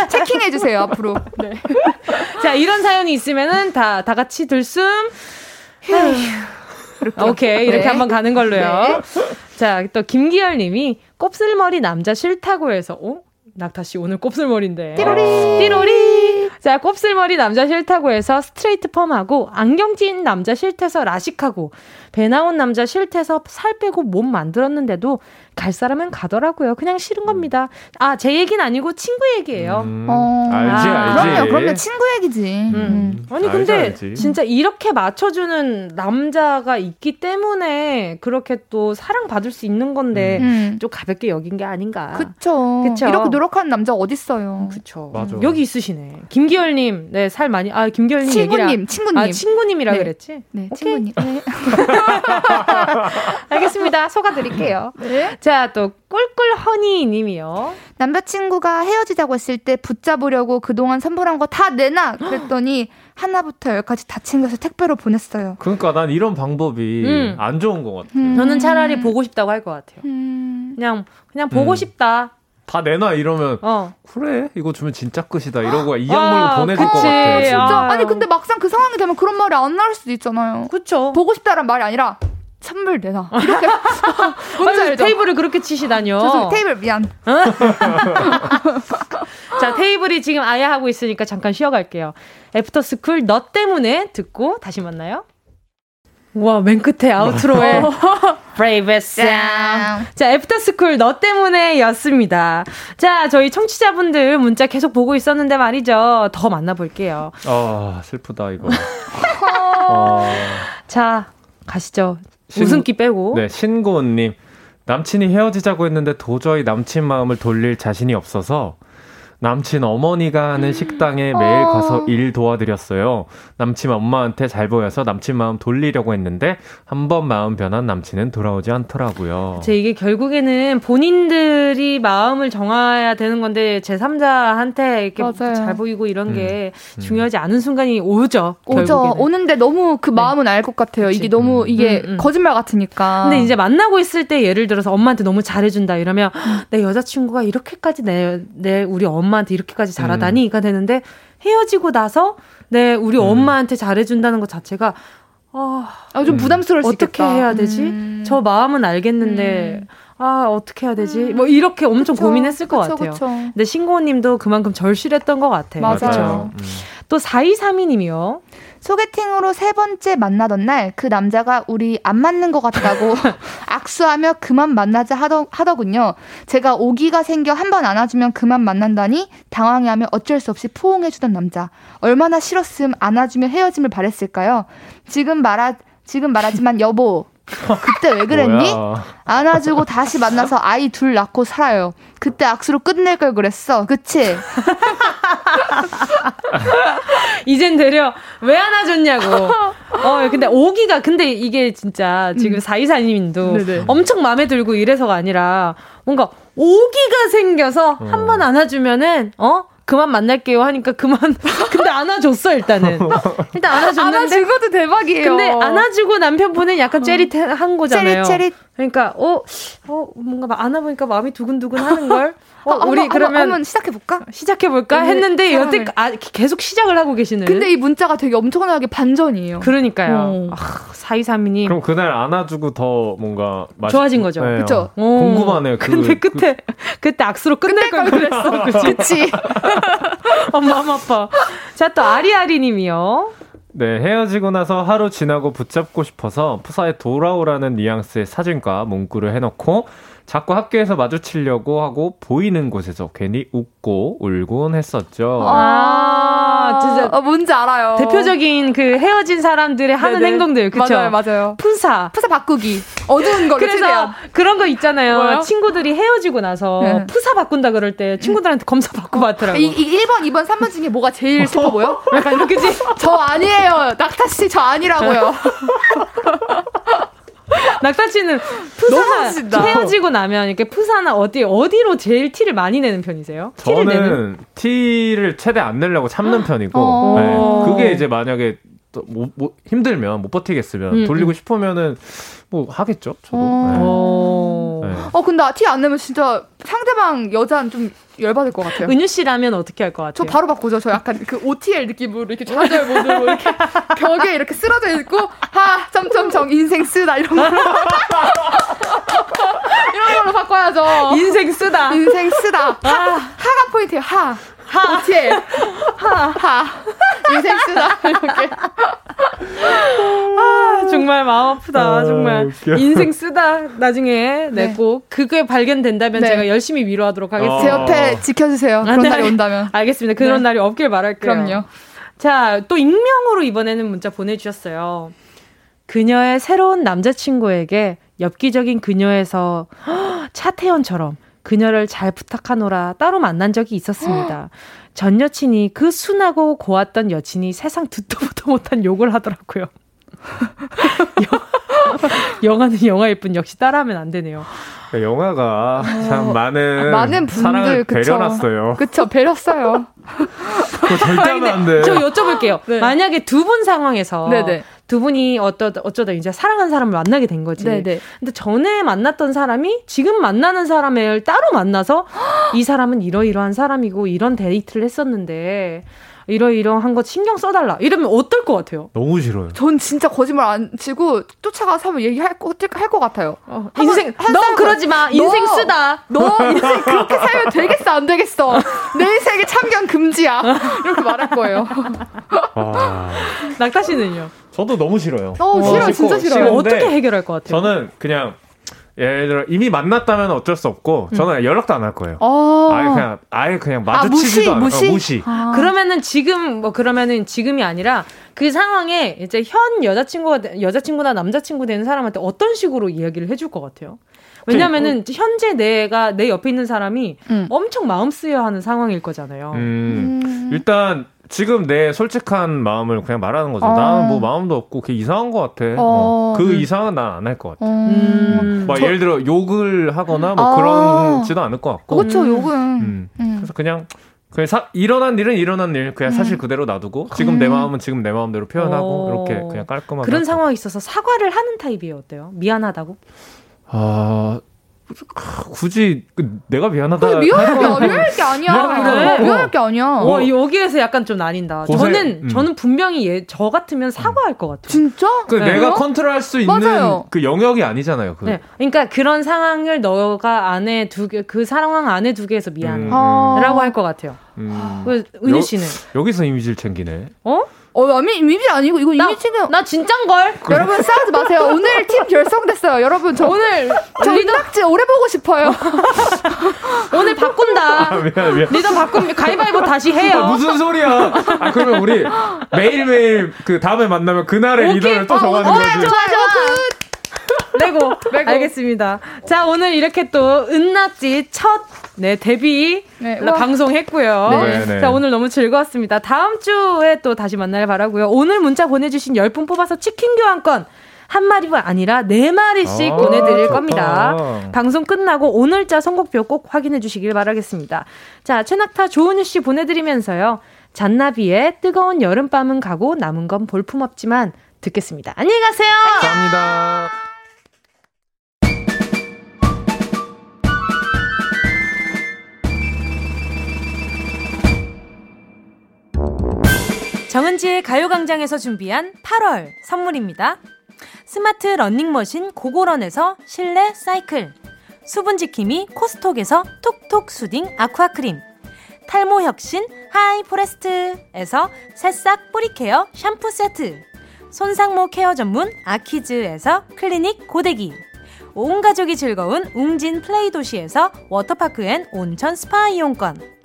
체킹해주세요 앞으로. 네. 자 이런 사연이 있으면은 다 다 같이 들숨. 이렇게. 오케이 이렇게 네. 한번 가는 걸로요. 네. 자, 또 김기열님이 곱슬머리 남자 싫다고 해서 어? 낙타 씨 오늘 곱슬머리인데. 띠로리 띠로리. 자, 곱슬머리 남자 싫다고 해서 스트레이트 펌하고 안경찐 남자 싫대서 라식하고 배 나온 남자 싫대서 살 빼고 몸 만들었는데도 갈 사람은 가더라고요. 그냥 싫은 겁니다. 아, 제 얘기는 아니고 친구 얘기예요. 음, 어... 알지, 아, 알지. 그럼요, 그럼요. 친구 얘기지. 음. 음. 아니, 알지, 근데 알지. 진짜 이렇게 맞춰주는 남자가 있기 때문에 그렇게 또 사랑받을 수 있는 건데 음. 좀 가볍게 여긴 게 아닌가. 그쵸. 그쵸. 이렇게 노력하는 남자 어딨어요. 그쵸. 맞아. 여기 있으시네. 김기열님, 네, 살 많이, 아, 김기열님. 친구님, 얘기라. 친구님. 아, 친구님이라 네. 그랬지? 네, 오케이. 친구님. 네. 알겠습니다. 속아드릴게요. 네. 자, 또 꿀꿀허니 님이요. 남자친구가 헤어지자고 했을 때 붙잡으려고 그동안 선물한 거 다 내놔 그랬더니 하나부터 열까지 다 챙겨서 택배로 보냈어요. 그러니까 난 이런 방법이 음. 안 좋은 것 같아요. 음. 저는 차라리 보고 싶다고 할 것 같아요. 음. 그냥 그냥 보고 음. 싶다. 다 내놔 이러면 어. 그래 이거 주면 진짜 끝이다 이러고 이 약물로 아, 보내줄 그치. 것 같아요. 진짜. 아니 근데 막상 그 상황이 되면 그런 말이 안 나올 수도 있잖아요. 그렇죠. 보고 싶다란 말이 아니라 선물 내놔 이렇게. 뭔지 알죠? 테이블을 그렇게 치시다뇨. 죄송해요. 테이블 미안. 자, 테이블이 지금 아야 하고 있으니까 잠깐 쉬어갈게요. 애프터스쿨 너 때문에 듣고 다시 만나요. 와, 맨 끝에 아우트로에 Brave Sound. 자, 애프터스쿨 너 때문에 였습니다. 자, 저희 청취자분들 문자 계속 보고 있었는데 말이죠. 더 만나볼게요. 아, 슬프다 이거. 아. 자, 가시죠. 신, 웃음기 빼고. 네, 신고은님. 남친이 헤어지자고 했는데 도저히 남친 마음을 돌릴 자신이 없어서 남친 어머니가 하는 음. 식당에 매일 어. 가서 일 도와드렸어요. 남친 엄마한테 잘 보여서 남친 마음 돌리려고 했는데 한 번 마음 변한 남친은 돌아오지 않더라고요. 제 이게 결국에는 본인들이 마음을 정해야 되는 건데 제삼자한테 이렇게 맞아요. 잘 보이고 이런 음. 게 중요하지 않은 순간이 오죠. 오죠. 결국에는. 오는데 너무 그 마음은 네. 알 것 같아요. 그치? 이게 너무 음. 이게 음. 거짓말 같으니까. 근데 이제 만나고 있을 때 예를 들어서 엄마한테 너무 잘해준다 이러면 내 여자친구가 이렇게까지 내, 내 우리 엄마 엄마한테 이렇게까지 잘하다니가 음. 되는데 헤어지고 나서 내 우리 음. 엄마한테 잘해준다는 것 자체가 아, 아, 좀 음. 부담스러울 수 있겠다. 어떻게 해야 되지? 음. 저 마음은 알겠는데 음. 아 어떻게 해야 되지? 음. 뭐 이렇게 엄청 그쵸, 고민했을 것 그쵸, 같아요. 그쵸. 근데 신고님도 그만큼 절실했던 것 같아요. 맞아요. 음. 또 사이삼이님이요. 소개팅으로 세 번째 만나던 날 그 남자가 우리 안 맞는 것 같다고 악수하며 그만 만나자 하더, 하더군요. 제가 오기가 생겨 한 번 안아주면 그만 만난다니 당황해하며 어쩔 수 없이 포옹해주던 남자. 얼마나 싫었음 안아주며 헤어짐을 바랬을까요? 지금 말하, 지금 말하지만 여보 그때 왜 그랬니? 안아주고 다시 만나서 아이 둘 낳고 살아요. 그때 악수로 끝낼 걸 그랬어. 그치? 이젠 되려 왜 안아줬냐고. 어, 근데 오기가 근데 이게 진짜 지금 사이사님도 음. 엄청 마음에 들고 이래서가 아니라 뭔가 오기가 생겨서 음. 한번 안아주면은 어? 그만 만날게요 하니까 그만. 근데 안아줬어 일단은. 일단 안아줬는데. 안아주고도 대박이에요. 근데 안아주고 남편분은 약간 째릿한 거잖아요. 째릿 째릿. 그러니까 어, 어 뭔가 막 안아보니까 마음이 두근두근 하는 걸. 어, 아, 우리 한번, 그러면 한번 시작해볼까? 시작해볼까? 했는데 여태 아, 계속 시작을 하고 계시는. 근데 이 문자가 되게 엄청나게 반전이에요. 그러니까요. 아, 사이삼이님. 그럼 그날 안아주고 더 뭔가 맛있... 좋아진 거죠. 네, 그렇죠. 궁금하네요. 그, 근데 끝에 그... 그때 악수로 끝낼 걸 그랬어. 그치? 어, 마음 아파. 자, 또 아리아리님이요. 네, 헤어지고 나서 하루 지나고 붙잡고 싶어서 푸사에 돌아오라는 뉘앙스의 사진과 문구를 해놓고 자꾸 학교에서 마주치려고 하고 보이는 곳에서 괜히 웃고 울곤 했었죠. 아, 진짜 어, 뭔지 알아요. 대표적인 그 헤어진 사람들의 하는 네네. 행동들, 그렇죠? 맞아요, 맞아요. 푸사, 푸사 바꾸기, 어두운 거를 그래서 최대한. 그런 거 있잖아요. 뭐요? 친구들이 헤어지고 나서 네. 푸사 바꾼다 그럴 때 친구들한테 검사 받고 받더라고. 이, 이 일 번, 이 번, 삼 번 중에 뭐가 제일 슬퍼 보여? 약간 이렇게 저 아니에요, 낙타 씨, 저 아니라고요. 낙타 씨는 푸사 헤어지고 나면 이렇게 푸사나 어디 어디로 제일 티를 많이 내는 편이세요? 티를 저는 내는? 티를 최대 안 내려고 참는 편이고 네. 그게 이제 만약에 또 뭐, 뭐 힘들면 못 버티겠으면 음, 돌리고 음. 싶으면은 뭐 하겠죠. 저도. 네. 네. 어 근데 티 안 내면 진짜 상대방 여자는 좀 열받을 것 같아요. 은유 씨라면 어떻게 할 것 같아요? 저 바로 바꾸죠. 저 약간 그 오티엘 느낌으로 이렇게 좌절 모드로 이렇게 벽에 이렇게 쓰러져 있고 하 점점점 인생 쓰다 이런 걸로 이런 걸로 바꿔야죠. 인생 쓰다. 인생 쓰다. 하, 하가 포인트예요. 하. 하. 오티엘. 하. 하. 인생 쓰다 이렇게. 아, 정말 마음 아프다. 아, 정말 웃겨. 인생 쓰다 나중에 네, 네. 꼭 그게 발견된다면 네. 제가 열심히 위로하도록 하겠습니다. 제 옆에 지켜주세요. 그런 아, 네. 날이 온다면. 알겠습니다. 그런 네. 날이 없길 바랄게요. 그럼요. 자, 또 익명으로 이번에는 문자 보내주셨어요. 그녀의 새로운 남자친구에게 엽기적인 그녀에서 허, 차태현처럼 그녀를 잘 부탁하노라 따로 만난 적이 있었습니다. 전 여친이 그 순하고 고왔던 여친이 세상 듣도 보도 못한 욕을 하더라고요. 영화는 영화일 뿐 역시 따라하면 안 되네요. 그러니까 영화가 어... 참 많은, 많은 분들, 사랑을 그쵸. 배려놨어요. 그쵸, 배렸어요. 그거 절대 하면 안 돼. 저 여쭤볼게요. 네. 만약에 두 분 상황에서 네네. 두 분이 어쩌다, 어쩌다 이제 사랑한 사람을 만나게 된 거지. 네네. 근데 전에 만났던 사람이 지금 만나는 사람을 따로 만나서 이 사람은 이러이러한 사람이고 이런 데이트를 했었는데 이러이러한 거 신경 써달라 이러면 어떨 것 같아요? 너무 싫어요. 전 진짜 거짓말 안 치고 쫓아가서 하면 얘기할 것, 할 것 같아요. 어, 인생 너 그러지 마. 인생 너, 쓰다. 너 인생 그렇게 살면 되겠어 안 되겠어. 내 인생에 참견 금지야. 이렇게 말할 거예요. 아... 낙타 씨는요? 저도 너무 싫어요. 어, 싫어 진짜 싫어요. 어떻게 해결할 것 같아요? 저는 그냥 예를 들어 이미 만났다면 어쩔 수 없고 저는 음. 연락도 안 할 거예요. 아예 그냥 아예 그냥 마주치지도 않고 아, 무시. 않아요. 무시. 아. 그러면은 지금 뭐 그러면은 지금이 아니라 그 상황에 이제 현 여자친구가 여자친구나 남자친구 되는 사람한테 어떤 식으로 이야기를 해줄 것 같아요? 왜냐면은 어. 현재 내가 내 옆에 있는 사람이 음. 엄청 마음 쓰여 하는 상황일 거잖아요. 음. 음. 일단. 지금 내 솔직한 마음을 그냥 말하는 거죠. 아. 나는 뭐 마음도 없고 그게 이상한 것 같아. 어. 어. 그 음. 이상은 난 안 할 것 같아. 음. 막 저... 예를 들어 욕을 하거나 뭐 아. 그런지도 않을 것 같고. 그렇죠. 음. 욕은. 음. 음. 그래서 그냥 그냥 사, 일어난 일은 일어난 일 그냥 음. 사실 그대로 놔두고 지금 음. 내 마음은 지금 내 마음대로 표현하고 오. 이렇게 그냥 깔끔하게. 그런 상황이 있어서 사과를 하는 타입이에요. 어때요? 미안하다고? 아... 굳이 내가 미안하다. 미안할 게, 미안할 게 아니야. 그래. 미안할 게 아니야. 와, 여기에서 약간 좀 나뉜다. 고생, 저는 음. 저는 분명히 얘, 저 같으면 사과할 것 같아요. 진짜? 그 네. 내가 컨트롤할 수 있는 맞아요. 그 영역이 아니잖아요. 그. 네. 그러니까 그런 상황을 너가 안에 두게 그 상황 안에 두게 해서 미안해라고 음. 할 것 같아요. 음. 은희 씨는 여, 여기서 이미지를 챙기네. 어? 어, 이미지 아니고, 이거 이미지 지금. 나 진짠걸? 그래. 여러분, 싸우지 마세요. 오늘 팀 결성됐어요. 여러분, 저 오늘. 저 리더... 은낙지 오래 보고 싶어요. 오늘 바꾼다. 아, 미안, 미안. 리더 바꿉니다. 가위바위보 다시 해요. 아, 무슨 소리야. 아, 그러면 우리 매일매일 그 다음에 만나면 그날의 오케이. 리더를 또 어, 정하는 거지. 좋아, 좋아, 굿. 레고. 레고. 알겠습니다. 자, 오늘 이렇게 또 은낙지 첫. 네, 데뷔 네, 방송했고요. 네, 네. 자, 오늘 너무 즐거웠습니다. 다음 주에 또 다시 만날 바라고요. 오늘 문자 보내주신 열 분 뽑아서 치킨 교환권 한 마리가 아니라 네 마리씩 아, 보내드릴 좋다. 겁니다. 방송 끝나고 오늘자 선곡표 꼭 확인해 주시길 바라겠습니다. 자, 최낙타 조은유 씨 보내드리면서요. 잔나비의 뜨거운 여름밤은 가고 남은 건 볼품 없지만 듣겠습니다. 안녕히 가세요. 안녕. 감사합니다. 정은지의 가요광장에서 준비한 팔월 선물입니다. 스마트 러닝머신 고고런에서 실내 사이클, 수분지킴이 코스톡에서 톡톡 수딩 아쿠아크림, 탈모혁신 하이포레스트에서 새싹 뿌리케어 샴푸 세트, 손상모 케어 전문 아키즈에서 클리닉 고데기, 온 가족이 즐거운 웅진 플레이 도시에서 워터파크 앤 온천 스파 이용권,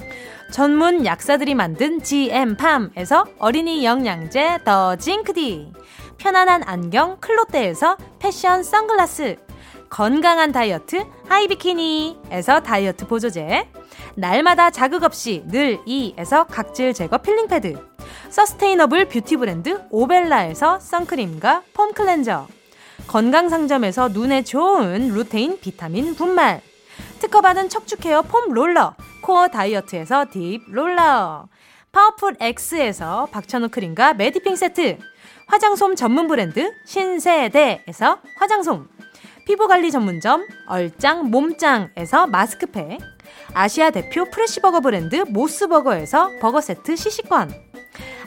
전문 약사들이 만든 지엠팜에서 어린이 영양제 더 징크디, 편안한 안경 클로떼에서 패션 선글라스, 건강한 다이어트 하이비키니에서 다이어트 보조제, 날마다 자극 없이 늘 이에서 각질 제거 필링 패드, 서스테이너블 뷰티 브랜드 오벨라에서 선크림과 폼 클렌저, 건강상점에서 눈에 좋은 루테인 비타민 분말, 특허받은 척추케어 폼 롤러 코어 다이어트에서 딥 롤러, 파워풀 X에서 박찬호 크림과 메디핑 세트, 화장솜 전문 브랜드 신세대에서 화장솜, 피부관리 전문점 얼짱 몸짱에서 마스크팩, 아시아 대표 프레시버거 브랜드 모스버거에서 버거 세트 시식권,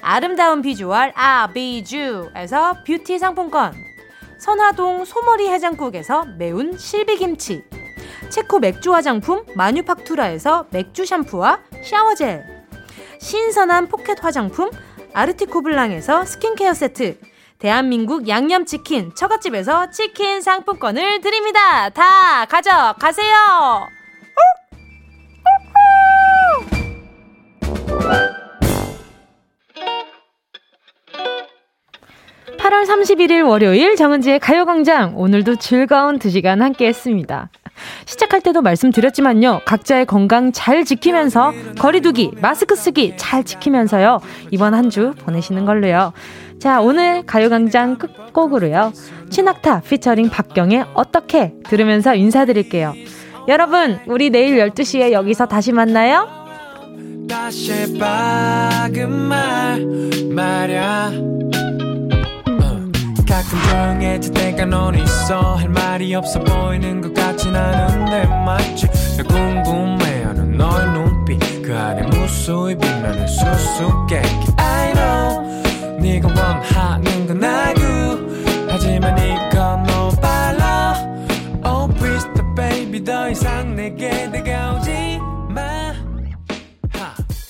아름다운 비주얼 아비주에서 뷰티 상품권, 선화동 소머리 해장국에서 매운 실비김치, 체코 맥주 화장품 마뉴팍투라에서 맥주 샴푸와 샤워젤, 신선한 포켓 화장품 아르티코블랑에서 스킨케어 세트, 대한민국 양념치킨 처갓집에서 치킨 상품권을 드립니다. 다 가져가세요. 팔월 삼십일일 월요일 정은지의 가요광장, 오늘도 즐거운 두 시간 함께했습니다. 시작할 때도 말씀드렸지만요, 각자의 건강 잘 지키면서 거리두기, 마스크 쓰기 잘 지키면서요, 이번 한 주 보내시는 걸로요. 자, 오늘 가요광장 끝곡으로요, 친학타 피처링 박경애 어떻게 들으면서 인사드릴게요. 여러분, 우리 내일 열두 시에 여기서 다시 만나요. 다시 박은 말 말야 가끔 조용해질 때가 넌 있어. 할 말이 없어 보이는 것 같진 않은데 마치 나 궁금해하는 너의 눈빛 그 안에 무수히 빛나는 수수께끼. I know 네가 원하는 건 알고 하지만 이건 너무 빨라. Oh please the baby 더 이상 내게 다가오지 마.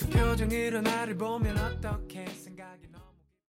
그 표정으로 나를 보면 어떡해.